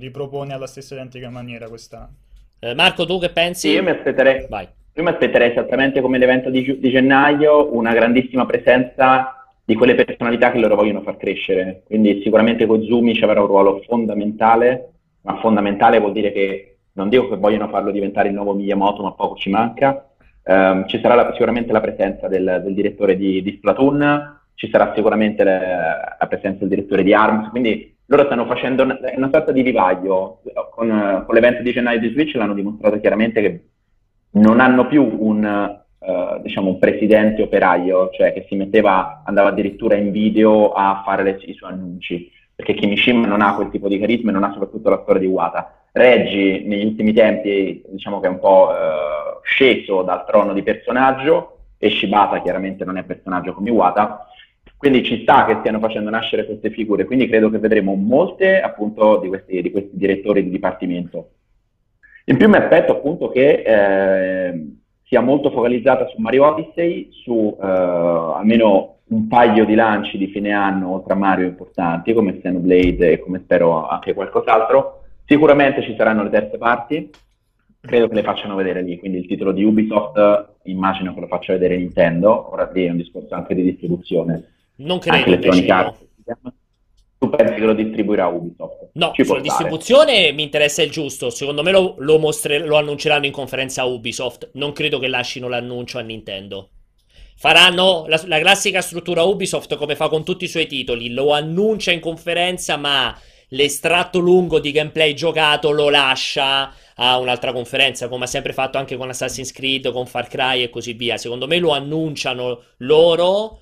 ripropone alla stessa identica maniera quest'anno. Marco, tu che pensi? Io mi aspetterei, esattamente come l'evento di gennaio, una grandissima presenza di quelle personalità che loro vogliono far crescere, quindi sicuramente Kozumi ci avrà un ruolo fondamentale, ma fondamentale vuol dire che, non dico che vogliono farlo diventare il nuovo Miyamoto, ma poco ci manca. Ci sarà sicuramente la presenza del direttore di Splatoon, ci sarà sicuramente la presenza del direttore di ARMS, quindi loro stanno facendo una sorta di vivaio, con l'evento di gennaio di Switch l'hanno dimostrato chiaramente che non hanno più un presidente operaio, cioè che si metteva, andava addirittura in video a fare i suoi annunci, perché Kimishima non ha quel tipo di carisma e non ha soprattutto la storia di Iwata. Reggie negli ultimi tempi diciamo che è un po' sceso dal trono di personaggio, e Shibata chiaramente non è personaggio come Iwata, quindi ci sta che stiano facendo nascere queste figure, quindi credo che vedremo molte appunto di questi direttori di dipartimento. In più mi aspetto appunto che sia molto focalizzata su Mario Odyssey, su almeno un paio di lanci di fine anno oltre a Mario importanti, come Xenoblade e come spero anche qualcos'altro. Sicuramente ci saranno le terze parti, credo che le facciano vedere lì, quindi il titolo di Ubisoft immagino che lo faccia vedere Nintendo, ora lì è un discorso anche di distribuzione. Non credo che tu pensi che lo distribuirà Ubisoft? No, sulla distribuzione mi interessa il giusto, secondo me lo annunceranno in conferenza Ubisoft, non credo che lasciano l'annuncio a Nintendo. Faranno la classica struttura Ubisoft come fa con tutti i suoi titoli, lo annuncia in conferenza ma l'estratto lungo di gameplay giocato lo lascia a un'altra conferenza, come ha sempre fatto anche con Assassin's Creed, con Far Cry e così via. Secondo me lo annunciano loro,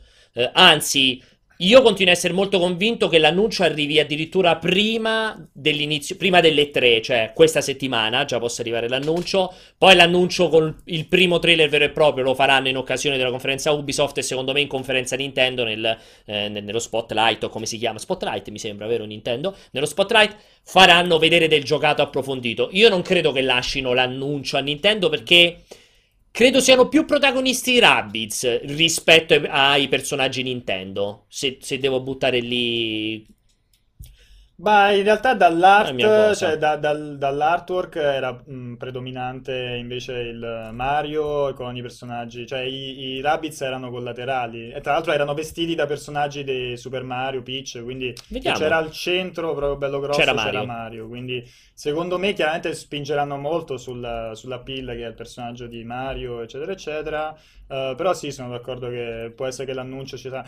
Anzi, io continuo a essere molto convinto che l'annuncio arrivi addirittura prima dell'inizio, prima delle E3, cioè questa settimana già possa arrivare l'annuncio. Poi l'annuncio con il primo trailer vero e proprio lo faranno in occasione della conferenza Ubisoft e secondo me in conferenza Nintendo nello Spotlight, o come si chiama? Spotlight mi sembra, vero Nintendo? Nello Spotlight faranno vedere del giocato approfondito. Io non credo che lascino l'annuncio a Nintendo perché credo siano più protagonisti i Rabbids rispetto ai personaggi Nintendo, se devo buttare lì. Ma in realtà dall'art, cioè dall'artwork era predominante invece il Mario con i personaggi, cioè i Rabbids erano collaterali e tra l'altro erano vestiti da personaggi di Super Mario, Peach, quindi c'era al centro proprio bello grosso c'era Mario, quindi secondo me chiaramente spingeranno molto sulla pilla che è il personaggio di Mario eccetera eccetera. Però sì, sono d'accordo che può essere che l'annuncio ci sarà,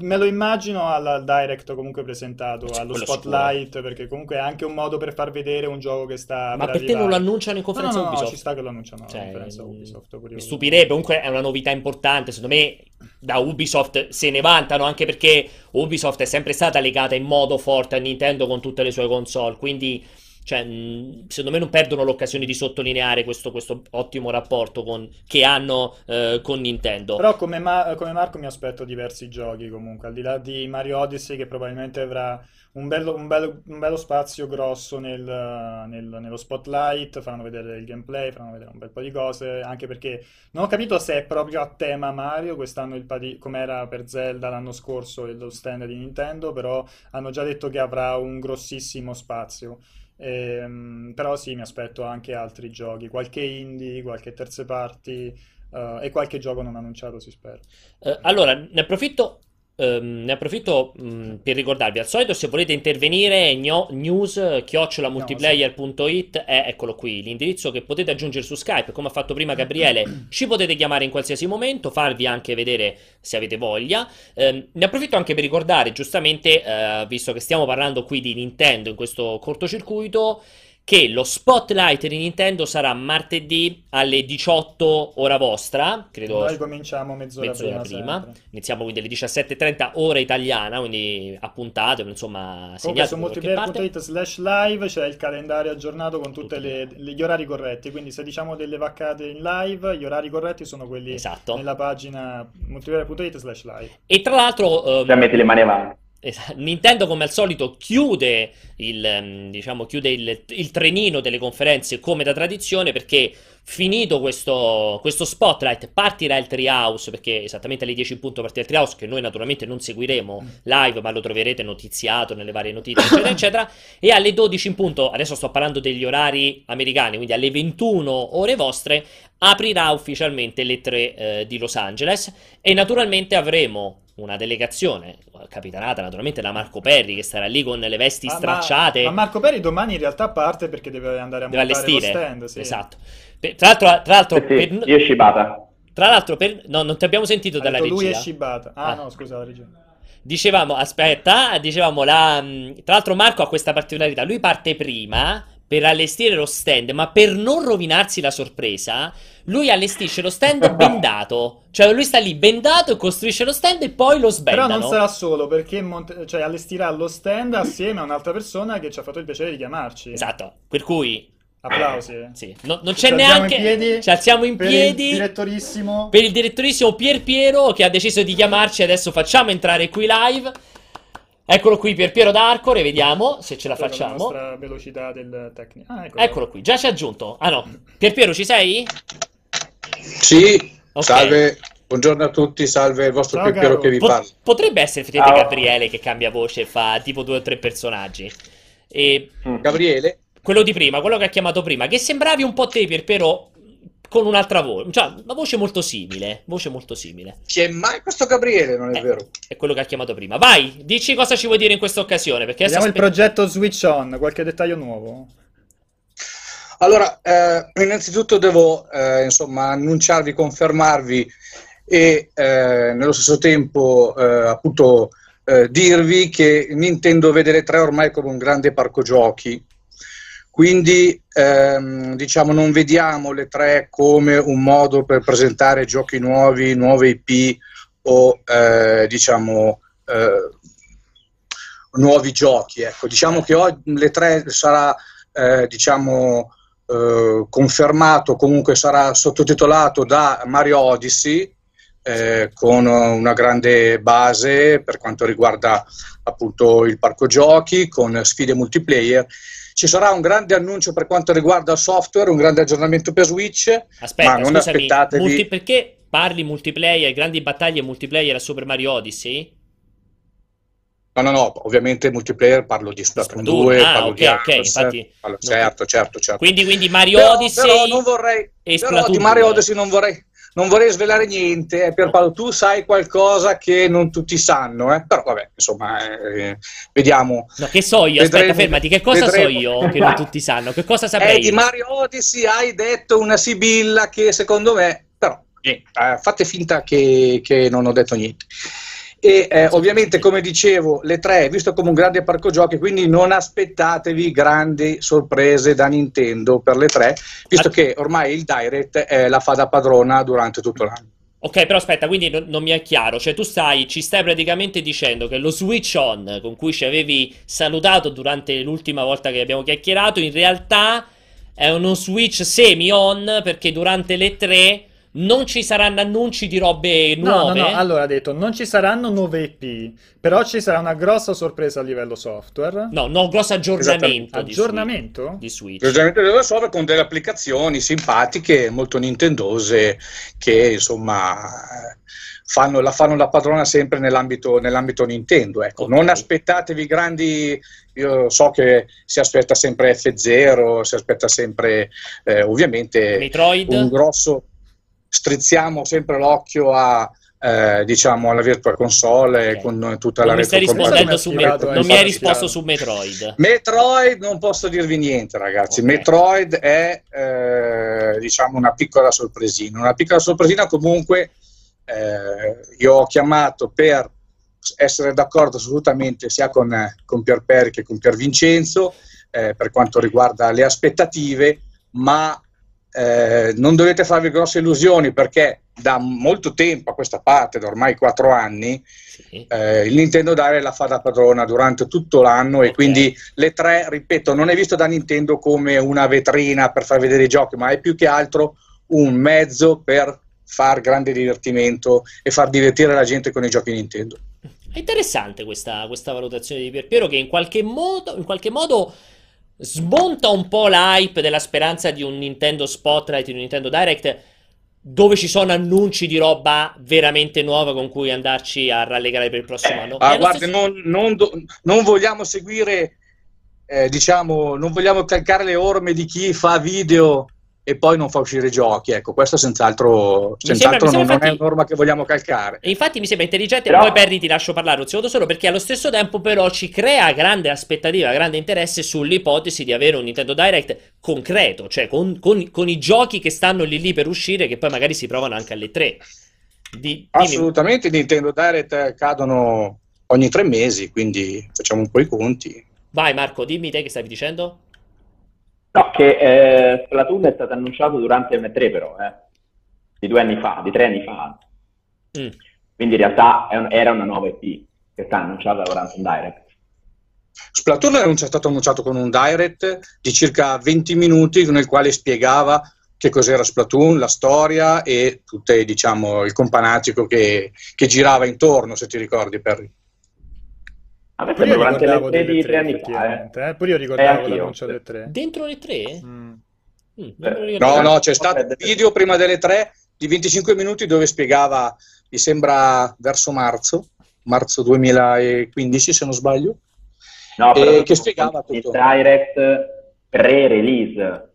me lo immagino al Direct comunque presentato, allo Spotlight, sicuro. Perché comunque è anche un modo per far vedere un gioco che sta ma per arrivare. Te non lo annunciano in conferenza Ubisoft? No, ci sta che lo annunciano, cioè, in conferenza Ubisoft, mi stupirebbe, comunque è una novità importante, secondo me da Ubisoft se ne vantano, anche perché Ubisoft è sempre stata legata in modo forte a Nintendo con tutte le sue console, quindi cioè, secondo me non perdono l'occasione di sottolineare questo ottimo rapporto che hanno con Nintendo. Però come Marco mi aspetto diversi giochi comunque, al di là di Mario Odyssey che probabilmente avrà un bello spazio grosso nello Spotlight, faranno vedere il gameplay, faranno vedere un bel po' di cose, anche perché non ho capito se è proprio a tema Mario quest'anno, come era per Zelda l'anno scorso lo stand di Nintendo, però hanno già detto che avrà un grossissimo spazio. Però sì, mi aspetto anche altri giochi, qualche indie, qualche terze parti e qualche gioco non annunciato, si spera. Allora, ne approfitto per ricordarvi, al solito se volete intervenire news@multiplayer.it eccolo qui, l'indirizzo che potete aggiungere su Skype, come ha fatto prima Gabriele, ci potete chiamare in qualsiasi momento, farvi anche vedere se avete voglia. Ne approfitto anche per ricordare, giustamente, visto che stiamo parlando qui di Nintendo in questo cortocircuito, che lo Spotlight di Nintendo sarà martedì alle 18 ora vostra, credo. Noi cominciamo mezz'ora prima. Iniziamo quindi alle 17:30 ora italiana, quindi appuntatevelo, insomma, segnatevelo. Su multiplayer.it/live c'è il calendario aggiornato con tutti gli orari corretti, quindi se diciamo delle vaccate in live, gli orari corretti sono quelli nella pagina multiplayer.it/live. E tra l'altro metti le mani avanti. Nintendo come al solito chiude il trenino delle conferenze come da tradizione, perché finito questo Spotlight partirà il Treehouse, perché esattamente alle 10 in punto partirà il Treehouse, che noi naturalmente non seguiremo live ma lo troverete notiziato nelle varie notizie eccetera eccetera, e alle 12 in punto, adesso sto parlando degli orari americani, quindi alle 21 ore vostre aprirà ufficialmente le 3 di Los Angeles, e naturalmente avremo una delegazione capitanata naturalmente da Marco Perri, che sarà lì con le vesti stracciate. Ma Marco Perri domani in realtà parte perché deve andare a montare lo stand, sì. Esatto. Tra l'altro, io e Shibata. Tra l'altro no, non ti abbiamo sentito dalla regia. Lui è Shibata. Ah no, scusa la regia. Tra l'altro Marco ha questa particolarità, lui parte prima per allestire lo stand, ma per non rovinarsi la sorpresa, lui allestisce lo stand bendato. Cioè lui sta lì bendato, costruisce lo stand e poi lo sbendano. Però non sarà solo, perché allestirà lo stand assieme a un'altra persona che ci ha fatto il piacere di chiamarci. Esatto, per cui applausi. Sì. No, non c'è neanche. Ci alziamo in piedi. Per il direttorissimo Pierpiero, che ha deciso di chiamarci. Adesso facciamo entrare qui live. Eccolo qui Pierpiero d'Arcore, vediamo se ce la facciamo. La nostra velocità del tecnico. Eccolo qui, già ci ha aggiunto. Ah no, Pierpiero ci sei? Sì, okay. Salve, buongiorno a tutti, salve il vostro Pierpiero che vi parla. Potrebbe essere effettivamente Gabriele che cambia voce e fa tipo 2 o 3 personaggi. Gabriele? Quello di prima, quello che ha chiamato prima, che sembravi un po' te Pierpiero, con un'altra voce, cioè una voce molto simile, C'è mai questo Gabriele, non è vero? È quello che ha chiamato prima. Vai, dici cosa ci vuoi dire in questa occasione, perché vediamo il progetto Switch On, qualche dettaglio nuovo? Allora, innanzitutto devo, annunciarvi, confermarvi e nello stesso tempo, dirvi che Nintendo vede le 3 ormai come un grande parco giochi. Quindi non vediamo le 3 come un modo per presentare giochi nuovi, nuove IP o diciamo nuovi giochi. Ecco, diciamo che oggi le tre sarà diciamo confermato, comunque sarà sottotitolato da Mario Odyssey, con una grande base per quanto riguarda appunto il parco giochi, con sfide multiplayer. Ci sarà un grande annuncio per quanto riguarda software, un grande aggiornamento per Switch. Aspetta, ma non scusami, aspettatevi perché parli multiplayer, grandi battaglie multiplayer a Super Mario Odyssey? No, no, no, ovviamente multiplayer, parlo di Splatoon 2, parlo di Arms, infatti, parlo, certo. Quindi Mario Odyssey però non vorrei, e però di Mario Odyssey non vorrei svelare niente, Pierpaolo, tu sai qualcosa che non tutti sanno, però vabbè, insomma, vediamo. No, che so io, vedremo, aspetta, fermati, che cosa vedremo. So io che non tutti sanno, che cosa saprei? Di Mario Odyssey hai detto una sibilla che secondo me, però, fate finta che non ho detto niente. E ovviamente, come dicevo, le tre, visto come un grande parco giochi, quindi non aspettatevi grandi sorprese da Nintendo per le tre, visto che ormai il Direct la fa da padrona durante tutto l'anno. Ok, però aspetta, quindi non mi è chiaro, cioè tu ci stai praticamente dicendo che lo Switch On con cui ci avevi salutato durante l'ultima volta che abbiamo chiacchierato, in realtà è uno Switch semi-on, perché durante le tre non ci saranno annunci di robe nuove? No, allora ha detto non ci saranno nuove IP, però ci sarà una grossa sorpresa a livello software. No, grosso aggiornamento. Aggiornamento? Di Switch. Aggiornamento di software con delle applicazioni simpatiche, molto nintendose, che insomma fanno la padrona sempre nell'ambito Nintendo. Ecco. Okay. Non aspettatevi grandi... Io so che si aspetta sempre F0, si aspetta sempre ovviamente Metroid. Un grosso... Strizziamo sempre l'occhio diciamo, alla Virtual Console, okay, con tutta la retrocompatibilità. Non mi hai risposto su Metroid. Metroid non posso dirvi niente, ragazzi. Okay. Metroid è diciamo una piccola sorpresina comunque. Io ho chiamato per essere d'accordo assolutamente sia con Pierpiero che con Vincenzo per quanto riguarda le aspettative, ma non dovete farvi grosse illusioni, perché da molto tempo a questa parte, da ormai 4 anni, sì, il Nintendo Direct la fa da padrona durante tutto l'anno, okay, e quindi le tre, ripeto, non è visto da Nintendo come una vetrina per far vedere i giochi, ma è più che altro un mezzo per far grande divertimento e far divertire la gente con i giochi Nintendo. È interessante questa valutazione di Pierpiero, che in qualche modo smonta un po' l'hype della speranza di un Nintendo Spotlight, di un Nintendo Direct, dove ci sono annunci di roba veramente nuova con cui andarci a rallegrare per il prossimo anno. Guarda, non vogliamo seguire, diciamo, non vogliamo calcare le orme di chi fa video e poi non fa uscire giochi, ecco, questo senz'altro non è una norma che vogliamo calcare. E infatti mi sembra intelligente, però... Poi Perri ti lascio parlare un secondo solo, perché allo stesso tempo però ci crea grande aspettativa, grande interesse sull'ipotesi di avere un Nintendo Direct concreto, cioè con i giochi che stanno lì per uscire, che poi magari si provano anche alle tre. Assolutamente, i Nintendo Direct cadono ogni 3 mesi, quindi facciamo un po' i conti. Vai Marco, dimmi te che stavi dicendo? No, che Splatoon è stato annunciato durante M3 però, di 3 anni fa. Mm. Quindi in realtà era una nuova IP che sta annunciata durante un Direct. Splatoon è stato annunciato con un Direct di circa 20 minuti nel quale spiegava che cos'era Splatoon, la storia e tutte, diciamo, il companatico che girava intorno, se ti ricordi, Perri. Pure io ricordavo delle 3 anni fa, pure io ricordavo l'annuncio delle 3. Dentro le 3? Mm. No, c'è stato un video prima delle 3 di 25 minuti dove spiegava, mi sembra verso marzo 2015 se non sbaglio, che spiegava tutto. Il Direct pre-release.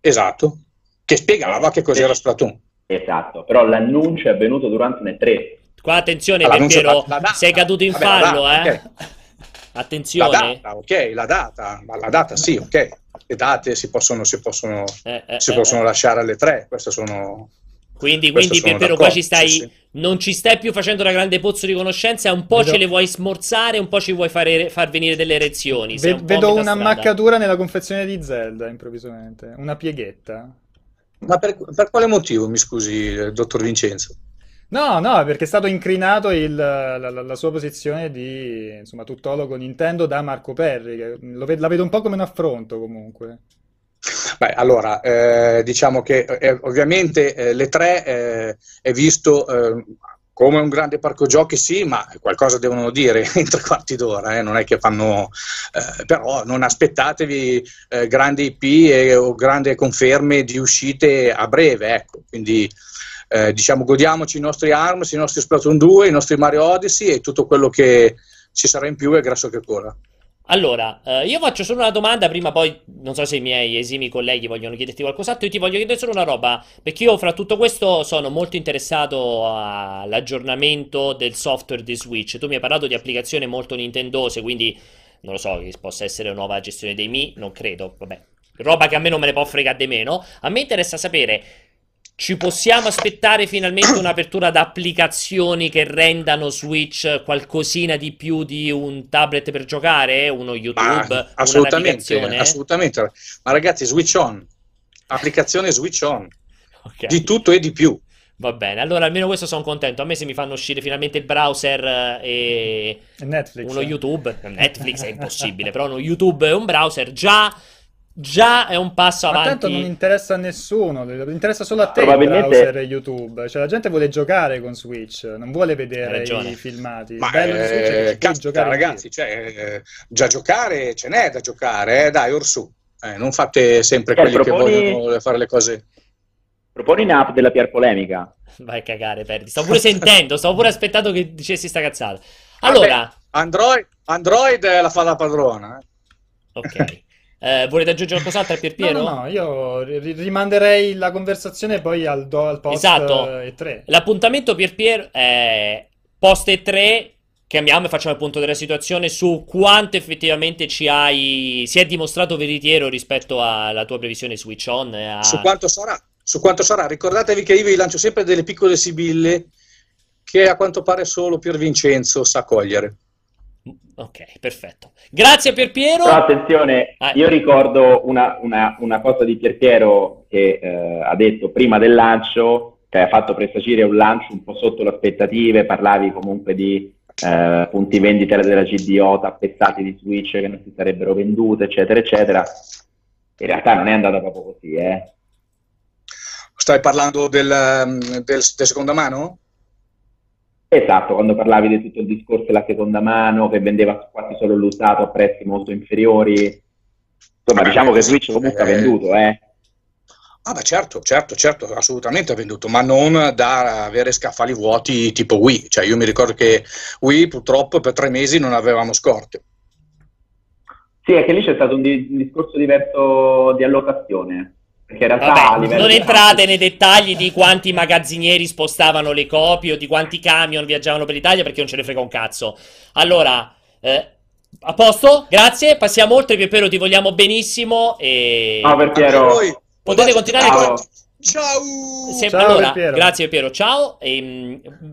Esatto, che spiegava che cos'era Splatoon. Esatto, però l'annuncio è avvenuto durante le 3. Qua attenzione, Pierpiero, sei caduto in fallo, data, okay. Attenzione. La data, sì, ok. Le date si possono lasciare alle 3, queste sono... Quindi Pierpiero, qua ci stai, sì. Non ci stai più facendo una grande pozzo di conoscenza, un po' ce le vuoi smorzare, un po' ci vuoi far venire delle erezioni. Vedo una ammaccatura nella confezione di Zelda, improvvisamente, una pieghetta. Ma per quale motivo, mi scusi, dottor Vincenzo? No, no, perché è stato incrinato la sua posizione di, insomma, tuttologo Nintendo da Marco Perri, che la vedo un po' come un affronto comunque. Beh, allora, diciamo che ovviamente l'E3 è visto come un grande parco giochi, sì, ma qualcosa devono dire in tre quarti d'ora, non è che fanno... però non aspettatevi grandi IP o grandi conferme di uscite a breve, ecco, quindi... diciamo, godiamoci i nostri ARMS, i nostri Splatoon 2, i nostri Mario Odyssey e tutto quello che ci sarà in più è grasso che cola. Allora, io faccio solo una domanda prima, poi non so se i miei esimi colleghi vogliono chiederti qualcos'altro. Io ti voglio chiedere solo una roba, perché io fra tutto questo sono molto interessato all'aggiornamento del software di Switch. Tu mi hai parlato di applicazioni molto nintendose, quindi non lo so che possa essere una nuova gestione dei Mi, non credo, vabbè, roba che a me non me ne può fregare di meno. A me interessa sapere, ci possiamo aspettare finalmente un'apertura da applicazioni che rendano Switch qualcosina di più di un tablet per giocare, uno YouTube? Ma assolutamente, una assolutamente. Ma ragazzi, Switch On, applicazione Switch On, okay, di tutto e di più. Va bene, allora almeno questo sono contento. A me se mi fanno uscire finalmente il browser e Netflix, uno YouTube, Netflix è impossibile, però uno YouTube e un browser già è un passo avanti. Ma tanto non interessa a nessuno, interessa solo a te il browser e YouTube, cioè la gente vuole giocare con Switch, non vuole vedere i filmati. Ma bello di Switch è che giocare, ragazzi, cioè, già giocare ce n'è da giocare, dai, orsù, non fate sempre quelli che vogliono fare le cose. Proponi un'app della Pier Polemica. Vai a cagare, Perdi, stavo pure sentendo, stavo pure aspettando che dicessi sta cazzata. Allora, vabbè, Android la fa la padrona, ok. Volete aggiungere qualcos'altro a Pierpiero? No, io rimanderei la conversazione poi al post, esatto, E3. L'appuntamento Pierpiero è post E3, chiamiamo e facciamo il punto della situazione su quanto effettivamente si è dimostrato veritiero rispetto alla tua previsione Switch On. Su quanto sarà. Ricordatevi che io vi lancio sempre delle piccole sibille che a quanto pare solo Pier Vincenzo sa cogliere. Ok, perfetto. Grazie Pierpiero. Però attenzione, io ricordo una cosa di Pierpiero che ha detto prima del lancio, che ha fatto presagire un lancio un po' sotto le aspettative. Parlavi comunque di punti vendita della CDO tappezzati di Switch che non si sarebbero vendute, eccetera, eccetera. In realtà non è andata proprio così, eh. Stai parlando del seconda mano? Esatto, quando parlavi di tutto il discorso della seconda mano, che vendeva quasi solo l'usato a prezzi molto inferiori, insomma, diciamo che Switch comunque ha venduto, eh? Ah beh, certo, assolutamente ha venduto, ma non da avere scaffali vuoti tipo Wii. Cioè, io mi ricordo che Wii purtroppo per 3 mesi non avevamo scorte. Sì, è che lì c'è stato un discorso diverso di allocazione. Vabbè, non entrate nei dettagli di quanti magazzinieri spostavano le copie o di quanti camion viaggiavano per l'Italia, perché non ce ne frega un cazzo. Allora, a posto, grazie, passiamo oltre. Pierpiero, ti vogliamo benissimo e... Ciao Pierpiero, potete continuare con... Ciao. Ciao allora, Pierpiero. Grazie Pierpiero, ciao.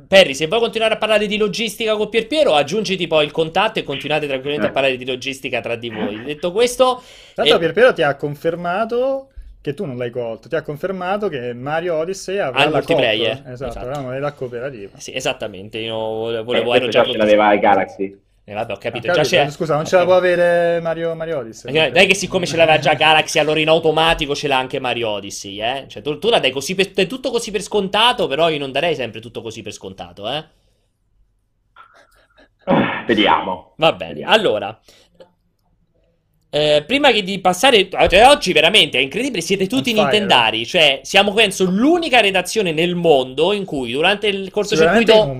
Perri, se vuoi continuare a parlare di logistica con Pierpiero, aggiungiti poi il contatto e continuate tranquillamente a parlare di logistica tra di voi. Detto questo, tanto Pierpiero ti ha confermato che tu non l'hai colto, ti ha confermato che Mario Odyssey avrà la multiplayer, esatto. La cooperativa. Sì, esattamente, io volevo già ce l'aveva ai Galaxy. Vabbè, ho capito. Già scusa, non ce la può avere Mario Odyssey. Dai, che siccome ce l'aveva già Galaxy, allora in automatico ce l'ha anche Mario Odyssey, eh? Cioè, tu la dai così tutto così per scontato, però io non darei sempre tutto così per scontato, eh? Vediamo. Va bene. Vediamo. Allora, prima che di passare, cioè, oggi veramente è incredibile, siete tutti nintendari, cioè siamo penso l'unica redazione nel mondo in cui durante il cortocircuito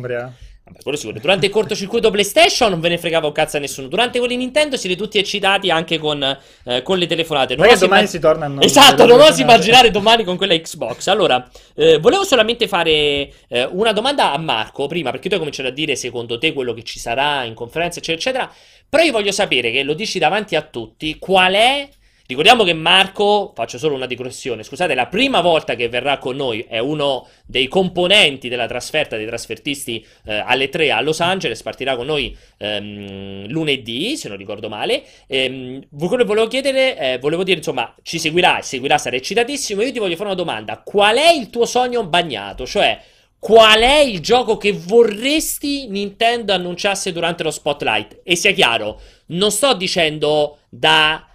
durante il cortocircuito PlayStation non ve ne fregava un cazzo a nessuno, durante quelli Nintendo siete tutti eccitati anche con le telefonate. Ma domani si torna a noi. Esatto, non osi immaginare domani con quella Xbox. Allora, volevo solamente fare una domanda a Marco prima, perché tu hai cominciato a dire secondo te quello che ci sarà in conferenza eccetera eccetera. Però io voglio sapere, che lo dici davanti a tutti, qual è... Ricordiamo che Marco, faccio solo una digressione, scusate, la prima volta che verrà con noi, è uno dei componenti della trasferta dei trasfertisti alle 3 a Los Angeles, partirà con noi lunedì, se non ricordo male. Volevo dire, insomma, ci seguirà, sarà eccitatissimo. Io ti voglio fare una domanda, qual è il tuo sogno bagnato? Cioè, qual è il gioco che vorresti Nintendo annunciasse durante lo Spotlight? E sia chiaro, non sto dicendo da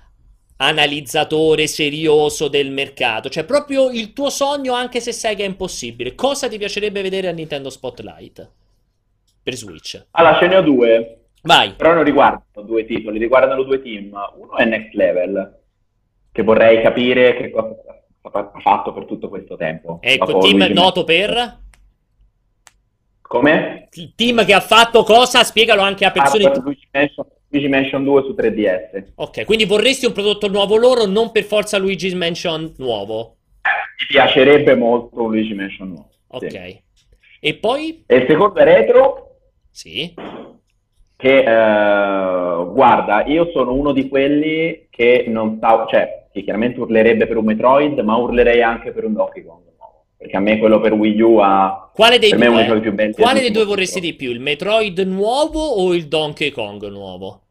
analizzatore serioso del mercato, cioè proprio il tuo sogno, anche se sai che è impossibile. Cosa ti piacerebbe vedere al Nintendo Spotlight per Switch? Allora, ce ne ho due. Vai. Però non riguardano due titoli, riguardano due team. Uno è Next Level, che vorrei capire che cosa ha fatto per tutto questo tempo. Ecco, team noto per... Come? Il team che ha fatto cosa? Spiegalo anche a persone... Luigi's Mansion 2 su 3DS. Ok, quindi vorresti un prodotto nuovo loro, non per forza Luigi's Mansion nuovo. Mi piacerebbe molto un Luigi's Mansion nuovo. Ok. Sì. E poi? E il secondo è retro. Sì. Che, guarda, io sono uno di quelli che non sa... Cioè, che chiaramente urlerebbe per un Metroid, ma urlerei anche per un Donkey Kong. Perché a me quello per Wii U ha... Quale dei due, quale dei due vorresti di più? Il Metroid nuovo o il Donkey Kong nuovo?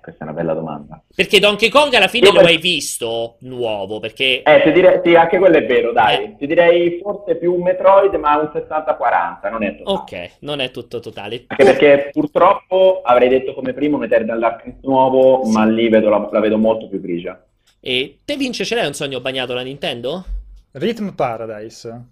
Questa è una bella domanda. Perché Donkey Kong alla fine lo hai visto nuovo, perché... ti direi, sì, anche quello è vero, dai. Ti direi forse più un Metroid, ma un 60-40, non è totale. Ok, non è tutto totale. Anche perché purtroppo avrei detto come primo un Eternal Darkness nuovo, sì, ma lì vedo la vedo molto più grigia. E te, Vince, ce l'hai un sogno bagnato da Nintendo? Rhythm Paradise.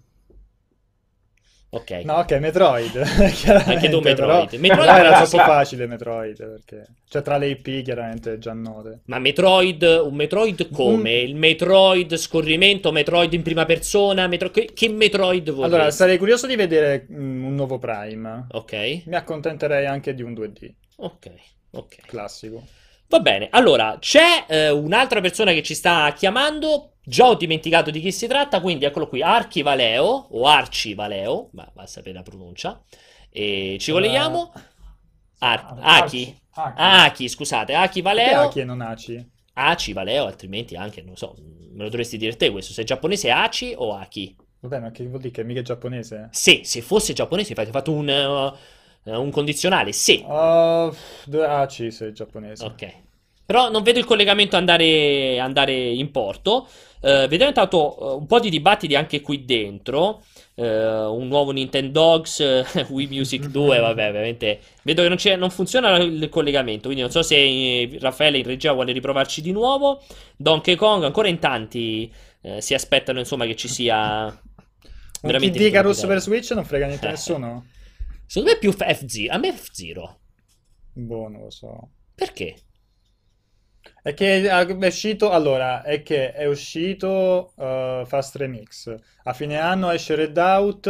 Ok. No, ok, Metroid. Anche tu Metroid. Però... Metroid era troppo facile Metroid, perché... Cioè, tra le IP chiaramente già note. Ma Metroid, un Metroid come? Il Metroid scorrimento, Metroid in prima persona, che Metroid vorresti? Allora, sarei curioso di vedere un nuovo Prime. Ok. Mi accontenterei anche di un 2D. Ok, ok. Classico. Va bene, allora, c'è un'altra persona che ci sta chiamando, già ho dimenticato di chi si tratta, quindi eccolo qui, Archivaleo, o Archivaleo, ma va a sapere la pronuncia, e ci colleghiamo, Aki, scusate, Archivaleo. Aki e non Aci? Aci, Valeo, altrimenti anche, non so, me lo dovresti dire te questo, se è giapponese Aci o Aki? Vabbè, ma che vuol dire, che mica è giapponese? Sì, se fosse giapponese, infatti ho fatto un condizionale, sì. Aci, se è giapponese. Ok. Però non vedo il collegamento andare in porto. Vediamo intanto un po' di dibattiti anche qui dentro. Un nuovo Nintendo Dogs, Wii Music 2, vabbè, ovviamente. Vedo che non funziona il collegamento, quindi non so se Raffaele in regia vuole riprovarci di nuovo. Donkey Kong, ancora in tanti si aspettano, insomma, che ci sia... Un PD Caruso per Switch non frega niente a nessuno? Secondo me è più F-Zero. A me è F-Zero. Boh, non lo so. Perché? È che è uscito... Allora, è che è uscito Fast Remix. A fine anno esce Redout.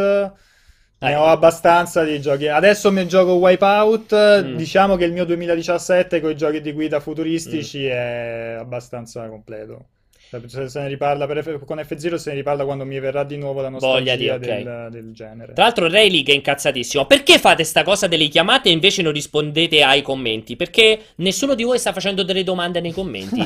Ne ho abbastanza di giochi. Adesso mi gioco Wipeout. Diciamo che il mio 2017 con i giochi di guida futuristici è abbastanza completo. Se ne riparla con F-Zero, se ne riparla quando mi verrà di nuovo la nostalgia del genere. Tra l'altro Rayleigh è incazzatissimo. Perché fate sta cosa delle chiamate e invece non rispondete ai commenti? Perché nessuno di voi sta facendo delle domande nei commenti.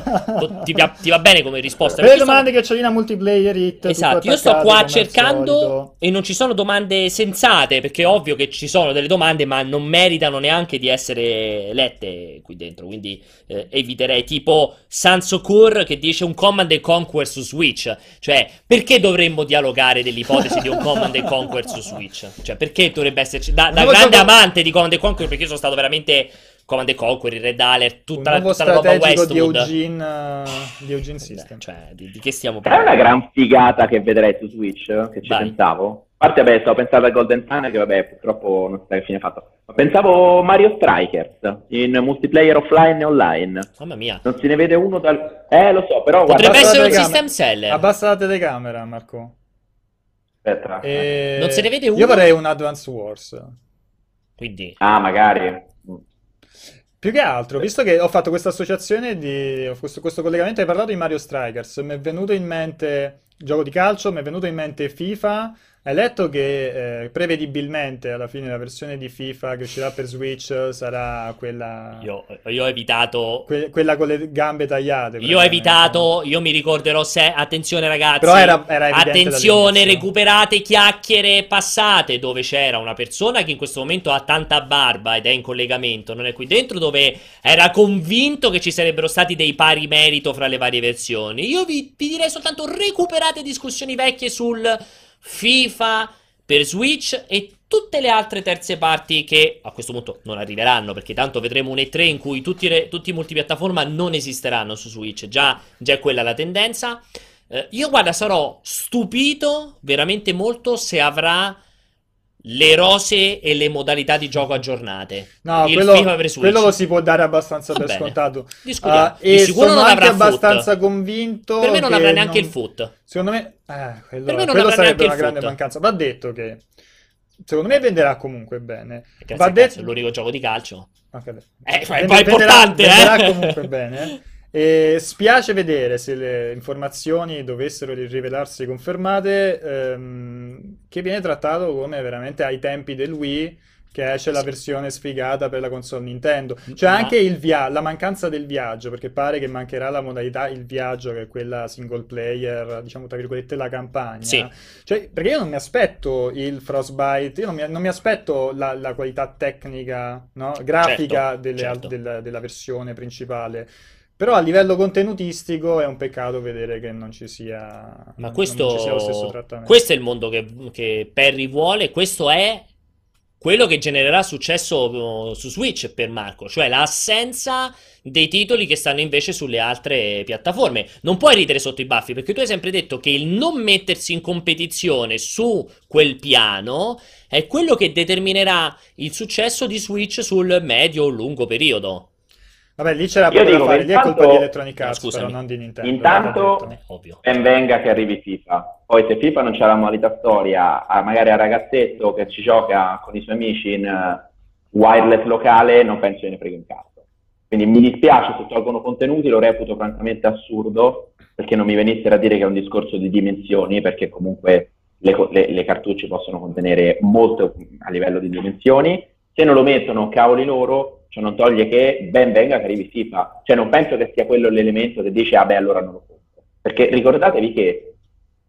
Ti va bene come risposta? Le domande che c'è lì multiplayer hit. Esatto, io sto qua cercando e non ci sono domande sensate, perché è ovvio che ci sono delle domande ma non meritano neanche di essere lette qui dentro. Quindi eviterei, tipo Sansocur che dice un Command and Conquer su Switch. Cioè, perché dovremmo dialogare dell'ipotesi di un Command and Conquer su Switch? Cioè, perché dovrebbe esserci da grande amante di Command and Conquer, perché io sono stato veramente Command and Conquer, il Red Alert, tutta la roba Westwood di Eugene System. Cioè, di che stiamo parlando? È una gran figata che vedrei su Switch, che ci pensavo. A parte, vabbè, stavo pensando al Golden Sun, che vabbè, purtroppo non so che fine ha fatto. Ma pensavo Mario Strikers, in multiplayer offline e online. Mamma mia. Non se ne vede uno dal... lo so, però... Potrebbe essere un system seller. Abbassa la telecamera, Marco. Aspetta. Non se ne vede uno? Io vorrei un Advance Wars. Quindi... Ah, magari... Più che altro, visto che ho fatto questa associazione di questo collegamento, hai parlato di Mario Strikers, mi è venuto in mente gioco di calcio, mi è venuto in mente FIFA, Hai letto che prevedibilmente alla fine la versione di FIFA che uscirà per Switch sarà quella... Io ho evitato... Quella con le gambe tagliate. Io ho evitato, io mi ricorderò se... Attenzione ragazzi, però era attenzione, recuperate chiacchiere passate dove c'era una persona che in questo momento ha tanta barba ed è in collegamento, non è qui dentro, dove era convinto che ci sarebbero stati dei pari merito fra le varie versioni. Io vi direi soltanto recuperate discussioni vecchie sul... FIFA per Switch e tutte le altre terze parti che a questo punto non arriveranno, perché tanto vedremo un E3 in cui tutti i multipiattaforma non esisteranno su Switch. Già è quella la tendenza. Io guarda, sarò stupito veramente molto se avrà le rose e le modalità di gioco aggiornate. No, quello lo si può dare abbastanza per scontato. E sicuro sono non avrà anche abbastanza convinto. Per me non avrà neanche il foot. Secondo me, quello sarebbe una grande mancanza. Va detto che secondo me venderà comunque bene. È l'unico gioco di calcio. Okay, è importante. Venderà comunque bene. E spiace vedere se le informazioni dovessero rivelarsi confermate che viene trattato come veramente ai tempi del Wii, che esce la versione sfigata per la console Nintendo. Cioè anche la mancanza del viaggio, perché pare che mancherà la modalità il viaggio, che è quella single player, diciamo tra virgolette la campagna. Sì. Cioè, perché io non mi aspetto il Frostbite, io non mi aspetto la qualità tecnica, no? Grafica, certo, della versione principale. Però a livello contenutistico è un peccato vedere che non ci sia, non ci sia lo stesso trattamento. Questo è il mondo che Perri vuole, questo è quello che genererà successo su Switch per Marco, cioè l'assenza dei titoli che stanno invece sulle altre piattaforme. Non puoi ridere sotto i baffi, perché tu hai sempre detto che il non mettersi in competizione su quel piano è quello che determinerà il successo di Switch sul medio o lungo periodo. Vabbè, lì c'era poco da fare, lì è colpa di Electronic Arts, però non di Nintendo. Intanto ben venga che arrivi FIFA. Poi se FIFA non c'è la modalità storia, magari al ragazzetto che ci gioca con i suoi amici in wireless locale, non penso che ne freghi un cazzo. Quindi mi dispiace se tolgono contenuti, lo reputo francamente assurdo, perché non mi venissero a dire che è un discorso di dimensioni, perché comunque le cartucce possono contenere molto a livello di dimensioni. Se non lo mettono, cavoli loro. Cioè non toglie che ben venga che arrivi FIFA, cioè non penso che sia quello l'elemento che dice ah beh allora non lo compro, perché ricordatevi che,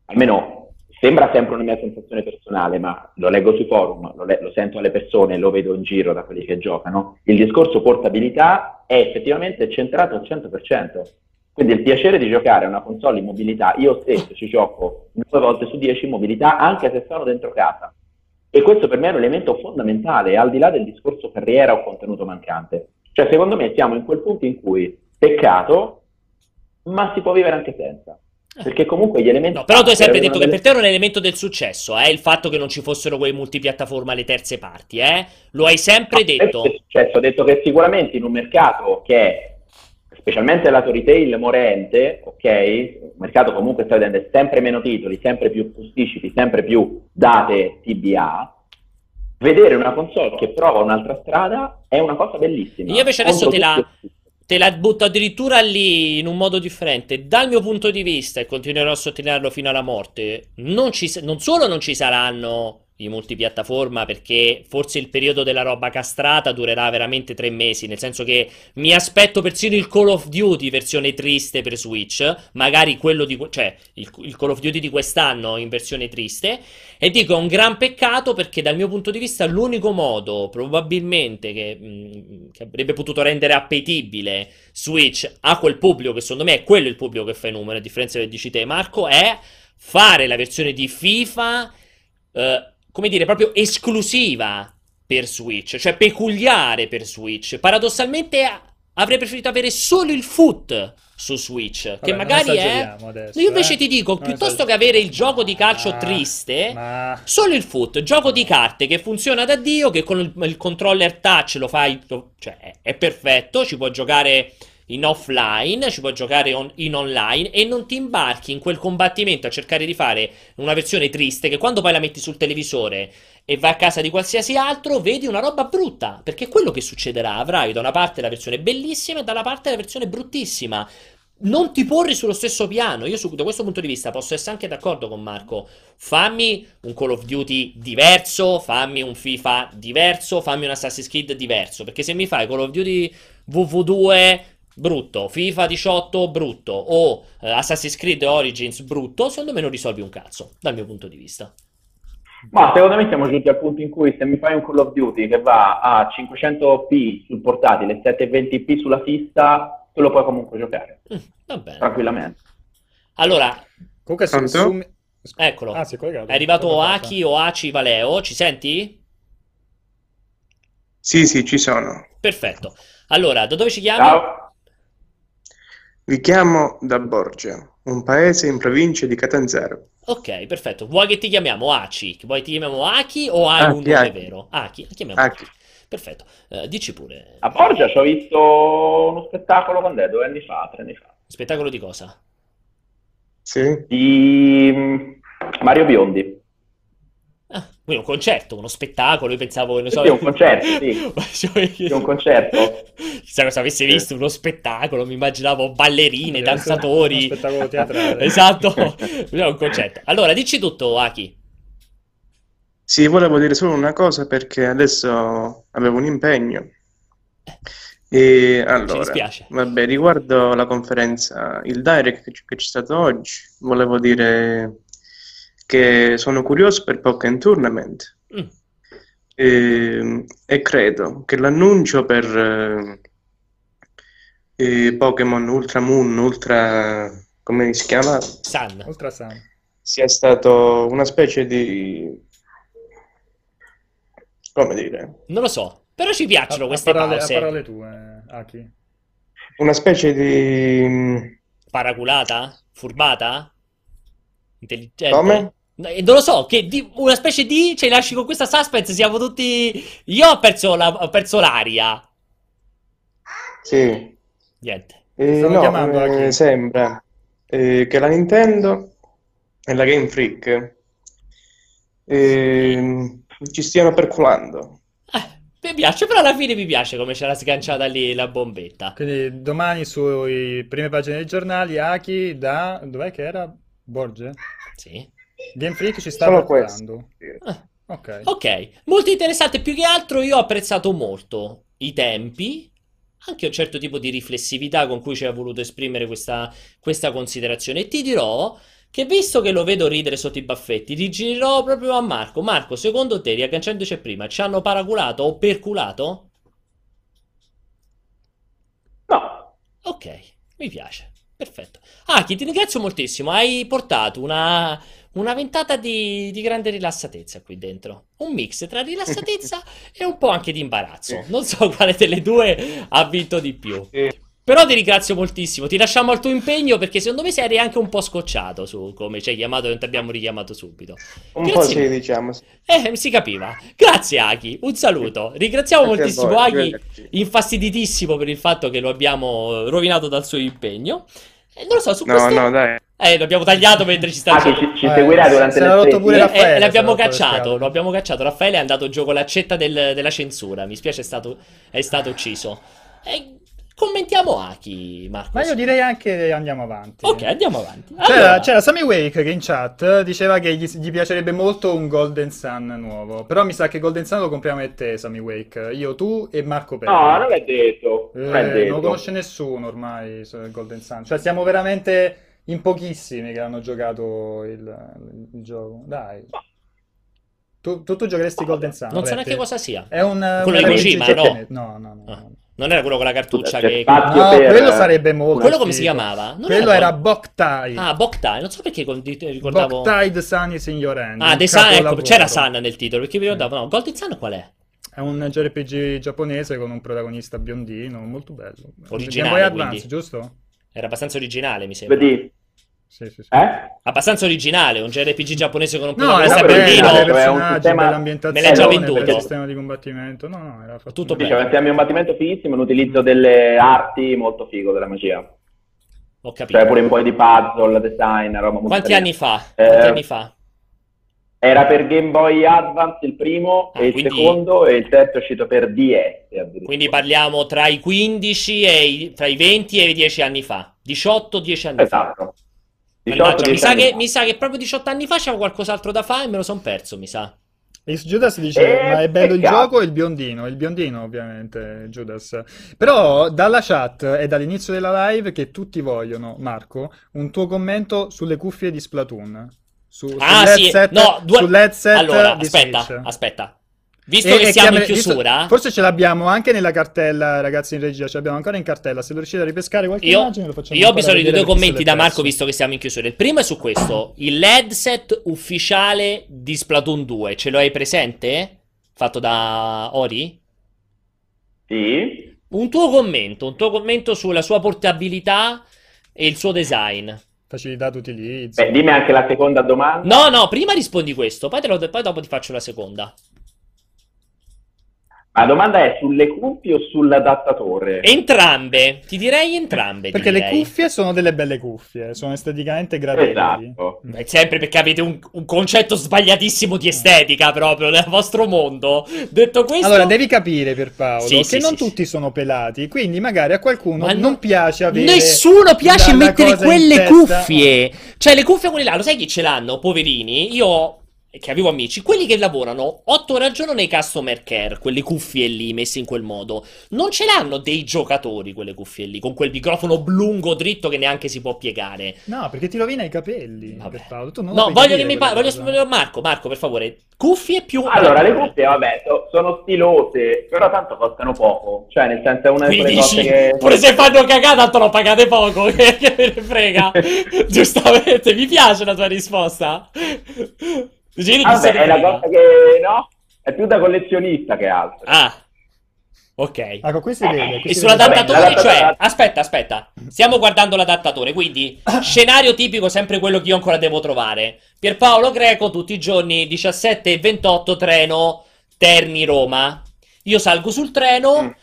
almeno sembra sempre una mia sensazione personale, ma lo leggo sui forum, lo sento alle persone, lo vedo in giro da quelli che giocano, il discorso portabilità è effettivamente centrato al 100%, quindi il piacere di giocare a una console in mobilità, io stesso ci gioco 9 volte su 10 in mobilità anche se sono dentro casa. E questo per me è un elemento fondamentale, al di là del discorso carriera o contenuto mancante. Cioè, secondo me siamo in quel punto in cui, peccato, ma si può vivere anche senza. Perché comunque gli elementi... No, però tu hai sempre detto che per te era un elemento del successo, il fatto che non ci fossero quei multipiattaforma alle terze parti, Lo hai sempre detto. Ho detto che sicuramente in un mercato che è, specialmente lato retail, morente, ok? Il mercato comunque sta vedendo sempre meno titoli, sempre più posticipi, sempre più date TBA. Vedere una console che prova un'altra strada è una cosa bellissima. Io invece adesso te la butto addirittura lì in un modo differente. Dal mio punto di vista, e continuerò a sottolinearlo fino alla morte, non solo non ci saranno i multipiattaforma, perché forse il periodo della roba castrata durerà veramente 3 mesi, nel senso che mi aspetto persino il Call of Duty versione triste per Switch, magari quello di... cioè il Call of Duty di quest'anno in versione triste, e dico è un gran peccato, perché dal mio punto di vista l'unico modo probabilmente che avrebbe potuto rendere appetibile Switch a quel pubblico, che secondo me è quello il pubblico che fa i numeri a differenza del dici te Marco, è fare la versione di FIFA come dire, proprio esclusiva per Switch, cioè peculiare per Switch. Paradossalmente avrei preferito avere solo il foot su Switch, vabbè, che magari è... Adesso, io invece ti dico, piuttosto che avere il gioco di calcio triste, solo il foot, gioco di carte che funziona da Dio, che con il controller touch lo fai... Cioè, è perfetto, ci può giocare... in offline, ci puoi giocare in online, e non ti imbarchi in quel combattimento a cercare di fare una versione triste che quando poi la metti sul televisore e vai a casa di qualsiasi altro vedi una roba brutta, perché è quello che succederà. Avrai da una parte la versione bellissima e dalla parte la versione bruttissima. non ti porri sullo stesso piano. Io da questo punto di vista posso essere anche d'accordo con Marco. Fammi un Call of Duty diverso, fammi un FIFA diverso, fammi un Assassin's Creed diverso, perché se mi fai Call of Duty WW2 brutto, FIFA 18 brutto o Assassin's Creed Origins brutto, secondo me non risolvi un cazzo dal mio punto di vista. Ma secondo me siamo giunti al punto in cui se mi fai un Call of Duty che va a 500p sul portatile e 720p sulla fissa, tu lo puoi comunque giocare. Va bene. Tranquillamente. Allora, comunque eccolo. Ah, si è collegato. È arrivato Aki o Aci Valeo, ci senti? Sì, sì, ci sono. Perfetto. Allora, da dove ci chiami? Ciao. Vi chiamo da Borgia, un paese in provincia di Catanzaro. Ok, perfetto. Vuoi che ti chiamiamo Aci? Vuoi che ti chiamiamo Aki o hai un nome vero? Aki, chiamiamo Aki. Perfetto. Dici pure. A Borgia ci ho visto uno spettacolo quando è? 2 anni fa, 3 anni fa. Spettacolo di cosa? Sì. Di Mario Biondi. Quindi un concerto, uno spettacolo, io pensavo che ne so... Sì, un concerto, sì. Sì, un concerto. Chissà cosa avessi visto, uno spettacolo, mi immaginavo ballerine, danzatori... Uno spettacolo teatrale. Esatto, un concerto. Allora, dici tutto, Aki. Sì, volevo dire solo una cosa perché adesso avevo un impegno. E allora, ci dispiace. Vabbè, riguardo la conferenza, il direct che c'è stato oggi, volevo dire... che sono curioso per Pokkén Tournament e credo che l'annuncio per Pokémon Ultra Moon, Ultra... come si chiama? Sun. Ultra Sun. Sia stato una specie di... come dire? Non lo so, però ci piacciono queste cose. A parole tue, Aki. Una specie di... paraculata? Furbata? Intelligente? Come? Non lo so, che una specie di... cioè lasci con questa suspense, siamo tutti... Io ho perso l'aria. Sì. Niente. No, sembra che la Nintendo e la Game Freak ci stiano perculando. Mi piace, però alla fine mi piace come c'era sganciata lì la bombetta. Quindi domani sui prime pagine dei giornali, Aki da... dov'è che era? Borgia? Sì. Game Freak ci sta portando. Ok, molto interessante. Più che altro io ho apprezzato molto i tempi, anche un certo tipo di riflessività con cui ci ha voluto esprimere questa considerazione. E ti dirò che, visto che lo vedo ridere sotto i baffetti, rigirò proprio a Marco. Marco, secondo te, riagganciandoci prima, ci hanno paraculato o perculato? No. Ok, mi piace. Perfetto. Aki, ti ringrazio moltissimo, hai portato una ventata di grande rilassatezza qui dentro. Un mix tra rilassatezza e un po' anche di imbarazzo. Non so quale delle due ha vinto di più. Però ti ringrazio moltissimo, ti lasciamo al tuo impegno perché secondo me sei anche un po' scocciato su come ci hai chiamato e non ti abbiamo richiamato subito. Un po' sì, diciamo. Si capiva. Grazie Aki, un saluto. Ringraziamo anche moltissimo Aki, infastiditissimo per il fatto che lo abbiamo rovinato dal suo impegno. Non lo so, su questo... No, dai. L'abbiamo tagliato mentre ci sta... ci seguirà durante le... l'abbiamo cacciato, lo abbiamo cacciato. Raffaele è andato giù con l'accetta della censura. Mi spiace, è stato ucciso. Commentiamo Aki, Marco. Ma io direi anche andiamo avanti. Ok, andiamo avanti. Allora... C'era Sammy Wake che in chat diceva che gli piacerebbe molto un Golden Sun nuovo. Però mi sa che Golden Sun lo compriamo e te, Sammy Wake. Io, tu e Marco Perri. No, non è detto. Non lo conosce nessuno ormai il Golden Sun. Cioè siamo veramente in pochissimi che hanno giocato il gioco. Dai. Ma... Tu giocheresti Golden Sun? Non so neanche cosa sia. È un... quello di Kojima, no? No. Ah. Non era quello con la cartuccia che... No, quello sarebbe molto... Quello come si chiamava? Quello era Boktai. Ah, Boktai. Non so perché ricordavo... Boktai The Sun is in your hand. Ah, The Sun, ecco, c'era Sun nel titolo, perché mi ricordavo... No, Golden Sun qual è? È un JRPG giapponese con un protagonista biondino, molto bello. Originale, Advance, giusto? Era abbastanza originale, mi sembra. Vedi? Sì. Abbastanza originale, un JRPG giapponese con un protagonista biondino. No, è un sistema dell'ambientazione, sistema di combattimento. No, era fatto tutto bene. Diceva, un sistema di combattimento fighissimo, l'utilizzo delle arti molto figo, della magia. Ho capito. Cioè pure un po' di puzzle, design, roba molto... Quanti anni fa? Era per Game Boy Advance il primo, e quindi... il secondo, e il terzo è uscito per DS. Quindi parliamo tra i 15 e i... tra i 20 e i 10 anni fa. 18-10 anni fa. 18, mi sa che proprio 18 anni fa c'era qualcos'altro da fare e me lo son perso, mi sa. E Judas dice, ma è bello il gioco e il biondino ovviamente, Judas. Però dalla chat e dall'inizio della live che tutti vogliono, Marco, un tuo commento sulle cuffie di Splatoon. Sull'headset allora, di Switch. Aspetta. Visto che siamo in chiusura... forse ce l'abbiamo anche nella cartella, ragazzi in regia, ce l'abbiamo ancora in cartella. Se lo riuscite a ripescare qualche immagine lo facciamo. Io ho bisogno di due commenti da Marco, visto che siamo in chiusura. Il primo è su questo, il headset ufficiale di Splatoon 2. Ce lo hai presente? Fatto da Ori? Sì. Un tuo commento sulla sua portabilità e il suo design. Facilità d'utilizzo. Dimmi anche la seconda domanda. No, no, prima rispondi questo, poi dopo ti faccio la seconda. La domanda è sulle cuffie o sull'adattatore? Entrambe, ti direi entrambe. Perché le cuffie sono delle belle cuffie, sono esteticamente gradevoli. Esatto. È sempre perché avete un concetto sbagliatissimo di estetica proprio nel vostro mondo. Detto questo... Allora, devi capire per Paolo che non tutti sono pelati, quindi magari a qualcuno non piace avere... Nessuno piace mettere quelle cuffie! Cioè le cuffie quelle là, lo sai chi ce l'hanno? Poverini, io... che avevo amici, quelli che lavorano 8 ore al giorno nei customer care, quelle cuffie lì messe in quel modo, non ce l'hanno dei giocatori quelle cuffie lì, con quel microfono lungo dritto che neanche si può piegare. No, perché ti rovina i capelli. Paolo, tu non voglio Marco, per favore, cuffie più... Allora, le cuffie, vabbè, sono stilose, però tanto costano poco, cioè nel senso è una di quelle cose che... Pure se fanno cagare, tanto lo pagate poco, che me ne frega. Giustamente, mi piace la tua risposta. Vabbè, è una cosa che no, è più da collezionista che altro. Ah, ok. Ecco, questo vede, e sull'adattatore, cioè, aspetta, stiamo guardando l'adattatore, quindi scenario tipico, sempre quello che io ancora devo trovare. Pierpaolo Greco, tutti i giorni 17 e 28, treno Terni-Roma. Io salgo sul treno,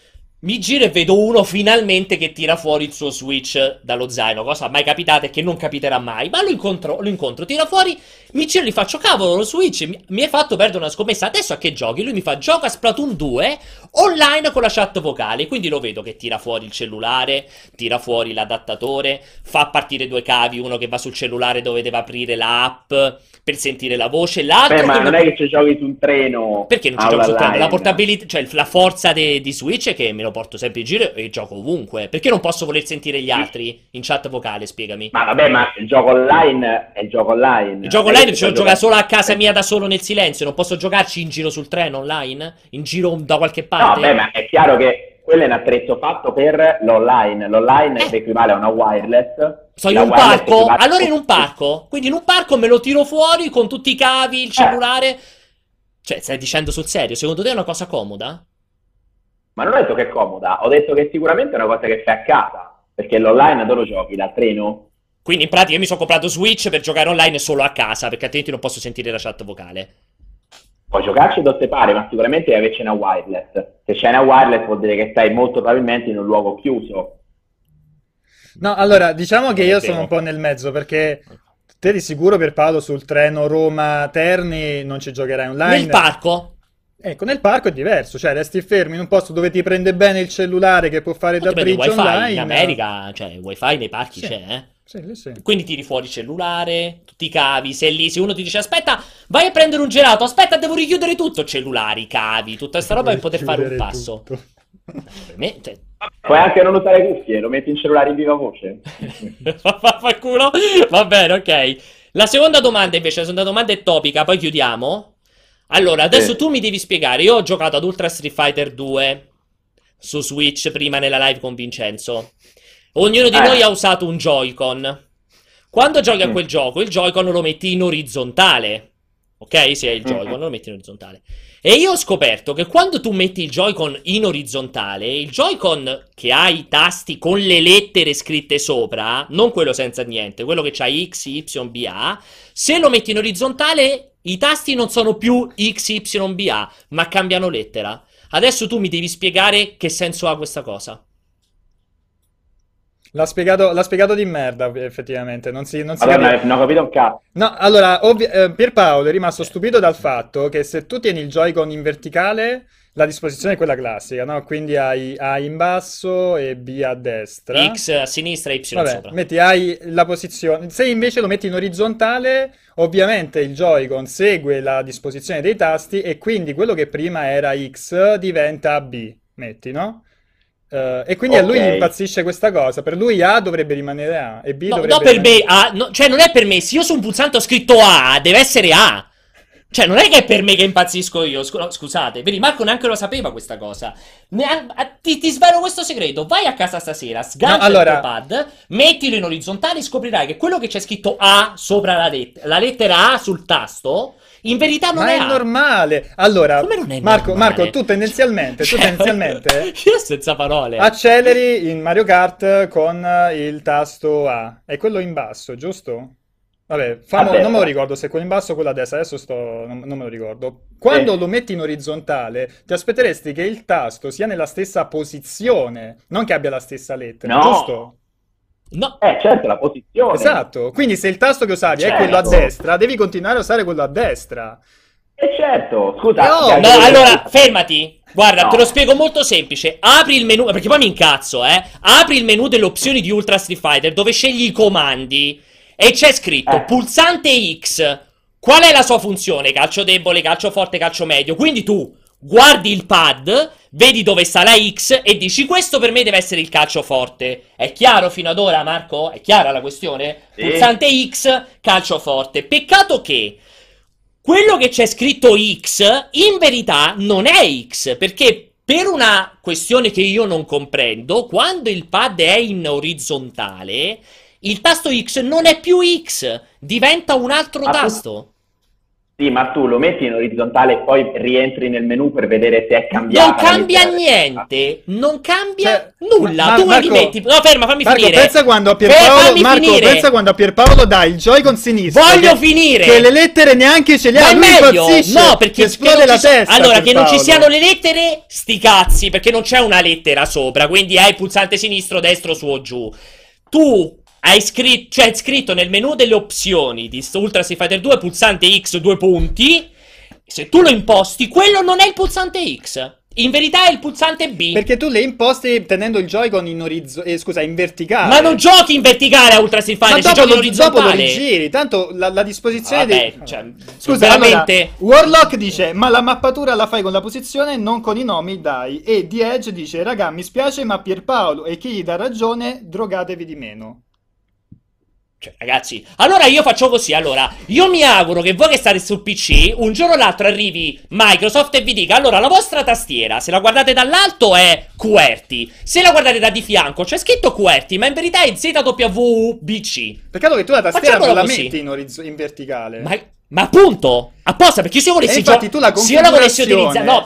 mi giro e vedo uno finalmente che tira fuori il suo Switch dallo zaino, cosa mai capitata e che non capiterà mai, ma lo incontro, tira fuori, mi giro e gli faccio, cavolo, lo Switch mi hai fatto perdere una scommessa, adesso a che giochi? Lui mi fa, gioca a Splatoon 2 online con la chat vocale, quindi lo vedo che tira fuori il cellulare, tira fuori l'adattatore, fa partire due cavi, uno che va sul cellulare dove deve aprire l'app per sentire la voce, l'altro... Beh, ma non è che ci giochi su un treno. Perché non ci giochi sul treno? La portabilità, cioè la forza di Switch è che me lo porto sempre in giro e gioco ovunque. Perché non posso voler sentire gli altri in chat vocale, spiegami. Ma vabbè, ma il gioco online è il gioco online. Il gioco online ce lo gioca solo a casa mia da solo nel silenzio, non posso giocarci in giro sul treno online? In giro da qualche parte? No, beh, ma è chiaro che quello è un attrezzo fatto per l'online. L'online equivale a una wireless. Sono in un parco? Allora in un parco. Quindi in un parco me lo tiro fuori con tutti i cavi, il cellulare. Cioè, stai dicendo sul serio, secondo te è una cosa comoda? Ma non ho detto che è comoda, ho detto che sicuramente è una cosa che fai a casa, perché l'online dove lo giochi, dal treno? Quindi in pratica io mi sono comprato Switch per giocare online solo a casa, perché altrimenti non posso sentire la chat vocale. Puoi giocarci dove pare, ma sicuramente devi averci una wireless. Se c'è una wireless vuol dire che stai molto probabilmente in un luogo chiuso. No, allora, diciamo che io sono un po' nel mezzo, perché... Te di sicuro per Paolo sul treno Roma-Terni non ci giocherai online. Nel parco? Ecco, nel parco è diverso, cioè resti fermo in un posto dove ti prende bene il cellulare che può fare da bridge wifi online. In America, cioè, il wifi nei parchi c'è, Sì. Quindi tiri fuori il cellulare, tutti i cavi, sei lì, se uno ti dice aspetta, vai a prendere un gelato, aspetta, devo richiudere tutto, cellulari, cavi, tutta questa roba per poter fare un passo. Per me, cioè... Puoi anche non usare cuffie, lo metti in cellulare in viva voce. Fa culo? Va bene, ok. La seconda domanda invece, la seconda domanda è topica, poi chiudiamo. Allora, adesso tu mi devi spiegare, io ho giocato ad Ultra Street Fighter 2 su Switch prima nella live con Vincenzo. Ognuno di noi ha usato un Joy-Con. Quando giochi a quel gioco, il Joy-Con lo metti in orizzontale. Ok? Se hai il Joy-Con lo metti in orizzontale. E io ho scoperto che quando tu metti il Joy-Con in orizzontale, il Joy-Con che ha i tasti con le lettere scritte sopra, non quello senza niente, quello che c'ha X, Y, B, A, se lo metti in orizzontale... I tasti non sono più XYBA, ma cambiano lettera. Adesso tu mi devi spiegare che senso ha questa cosa. L'ha spiegato di merda, effettivamente. Non ho capito un cazzo. No, allora, Pierpaolo è rimasto stupito dal fatto che se tu tieni il Joy-Con in verticale, la disposizione è quella classica, no? Quindi hai A in basso e B a destra. X a sinistra e Y sopra. Metti la posizione. Se invece lo metti in orizzontale, ovviamente il Joy-Con segue la disposizione dei tasti e quindi quello che prima era X diventa B, metti, no? E quindi a lui impazzisce questa cosa. Per lui A dovrebbe rimanere A e B dovrebbe rimanere A. No, cioè non è per me. Se io su un pulsante ho scritto A, deve essere A. Cioè non è che è per me che impazzisco io. Scusate, vedi, Marco neanche lo sapeva questa cosa. Ti svelo questo segreto. Vai a casa stasera, sgancia il tuo pad, mettilo in orizzontale e scoprirai che quello che c'è scritto A sopra la lettera A sul tasto, in verità non è normale. Allora, Marco, tu tendenzialmente io senza parole acceleri in Mario Kart con il tasto A. È quello in basso, giusto? Vabbè, non me lo ricordo se quello in basso o quello a destra. Adesso non me lo ricordo. Quando lo metti in orizzontale, ti aspetteresti che il tasto sia nella stessa posizione, non che abbia la stessa lettera, giusto? No, certo, la posizione. Esatto, quindi se il tasto che usavi è quello a destra, devi continuare a usare quello a destra. Certo, scusa. Allora, fermati. Guarda, te lo spiego molto semplice. Apri il menu, perché poi mi incazzo, Apri il menu delle opzioni di Ultra Street Fighter, dove scegli i comandi, e c'è scritto pulsante X. Qual è la sua funzione? Calcio debole, calcio forte, calcio medio. Quindi tu guardi il pad, vedi dove sta la X e dici: questo per me deve essere il calcio forte. È chiaro fino ad ora, Marco? È chiara la questione? Sì. Pulsante X, calcio forte. Peccato che quello che c'è scritto X in verità non è X, perché per una questione che io non comprendo, quando il pad è in orizzontale, il tasto X non è più X, diventa un altro tasto. Sì, ma tu lo metti in orizzontale e poi rientri nel menu per vedere se è cambiato. Non cambia niente, non cambia nulla. Marco, rimetti... No, ferma, fammi finire. Pensa quando a Pierpaolo dai il Joy-Con sinistro. Voglio finire! Che le lettere neanche ce le ha, no, perché esplode la testa. Allora, che non ci siano le lettere, sti cazzi, perché non c'è una lettera sopra, quindi hai il pulsante sinistro, destro, su o giù. Tu... hai scritto, cioè è scritto nel menu delle opzioni di Ultra Street Fighter 2 pulsante X, due punti. Se tu lo imposti, quello non è il pulsante X, in verità è il pulsante B, perché tu le imposti tenendo il Joy-Con in verticale. Ma non giochi in verticale a Ultra Street Fighter, giochi in orizzontale. Dopo lo rigiri, tanto la disposizione veramente... Allora, Warlock dice: ma la mappatura la fai con la posizione, non con i nomi, dai. E The Edge dice: raga, mi spiace, ma Pierpaolo e chi gli dà ragione, drogatevi di meno. Cioè, ragazzi, allora io faccio così. Allora, io mi auguro che voi che state sul PC, un giorno o l'altro arrivi Microsoft e vi dica: allora, la vostra tastiera, se la guardate dall'alto è QWERTY, se la guardate da di fianco c'è scritto QWERTY, ma in verità è ZWBC. Peccato che tu la tastiera non la metti in verticale. Ma appunto, apposta, perché se io volessi la tastiera la volessi utilizzare in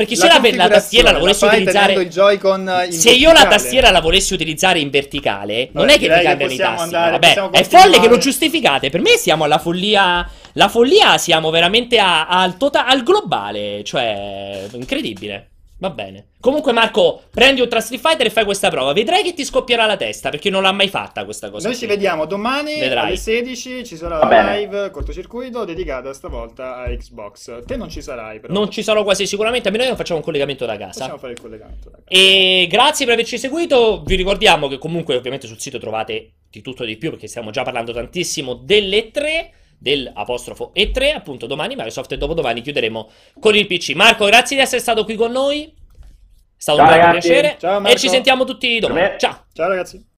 verticale, non è che mi cambiano i tasti. Vabbè, è folle che lo giustificate. Per me siamo alla follia. La follia, siamo veramente al globale. Cioè, incredibile. Va bene. Comunque, Marco, prendi Ultra Street Fighter e fai questa prova. Vedrai che ti scoppierà la testa, perché non l'ha mai fatta questa cosa. Noi ci vediamo domani alle 16. Ci sarà la live cortocircuito dedicata stavolta a Xbox. Te non ci sarai, però. Non ci sarò quasi sicuramente, almeno noi facciamo un collegamento da casa. Possiamo fare il collegamento da casa. E grazie per averci seguito. Vi ricordiamo che comunque ovviamente sul sito trovate di tutto e di più, perché stiamo già parlando tantissimo delle tre. del' E3, appunto domani Microsoft e dopodomani chiuderemo con il PC. Marco, grazie di essere stato qui con noi, è stato un grande piacere. Ciao, e ci sentiamo tutti domani. Ciao ragazzi.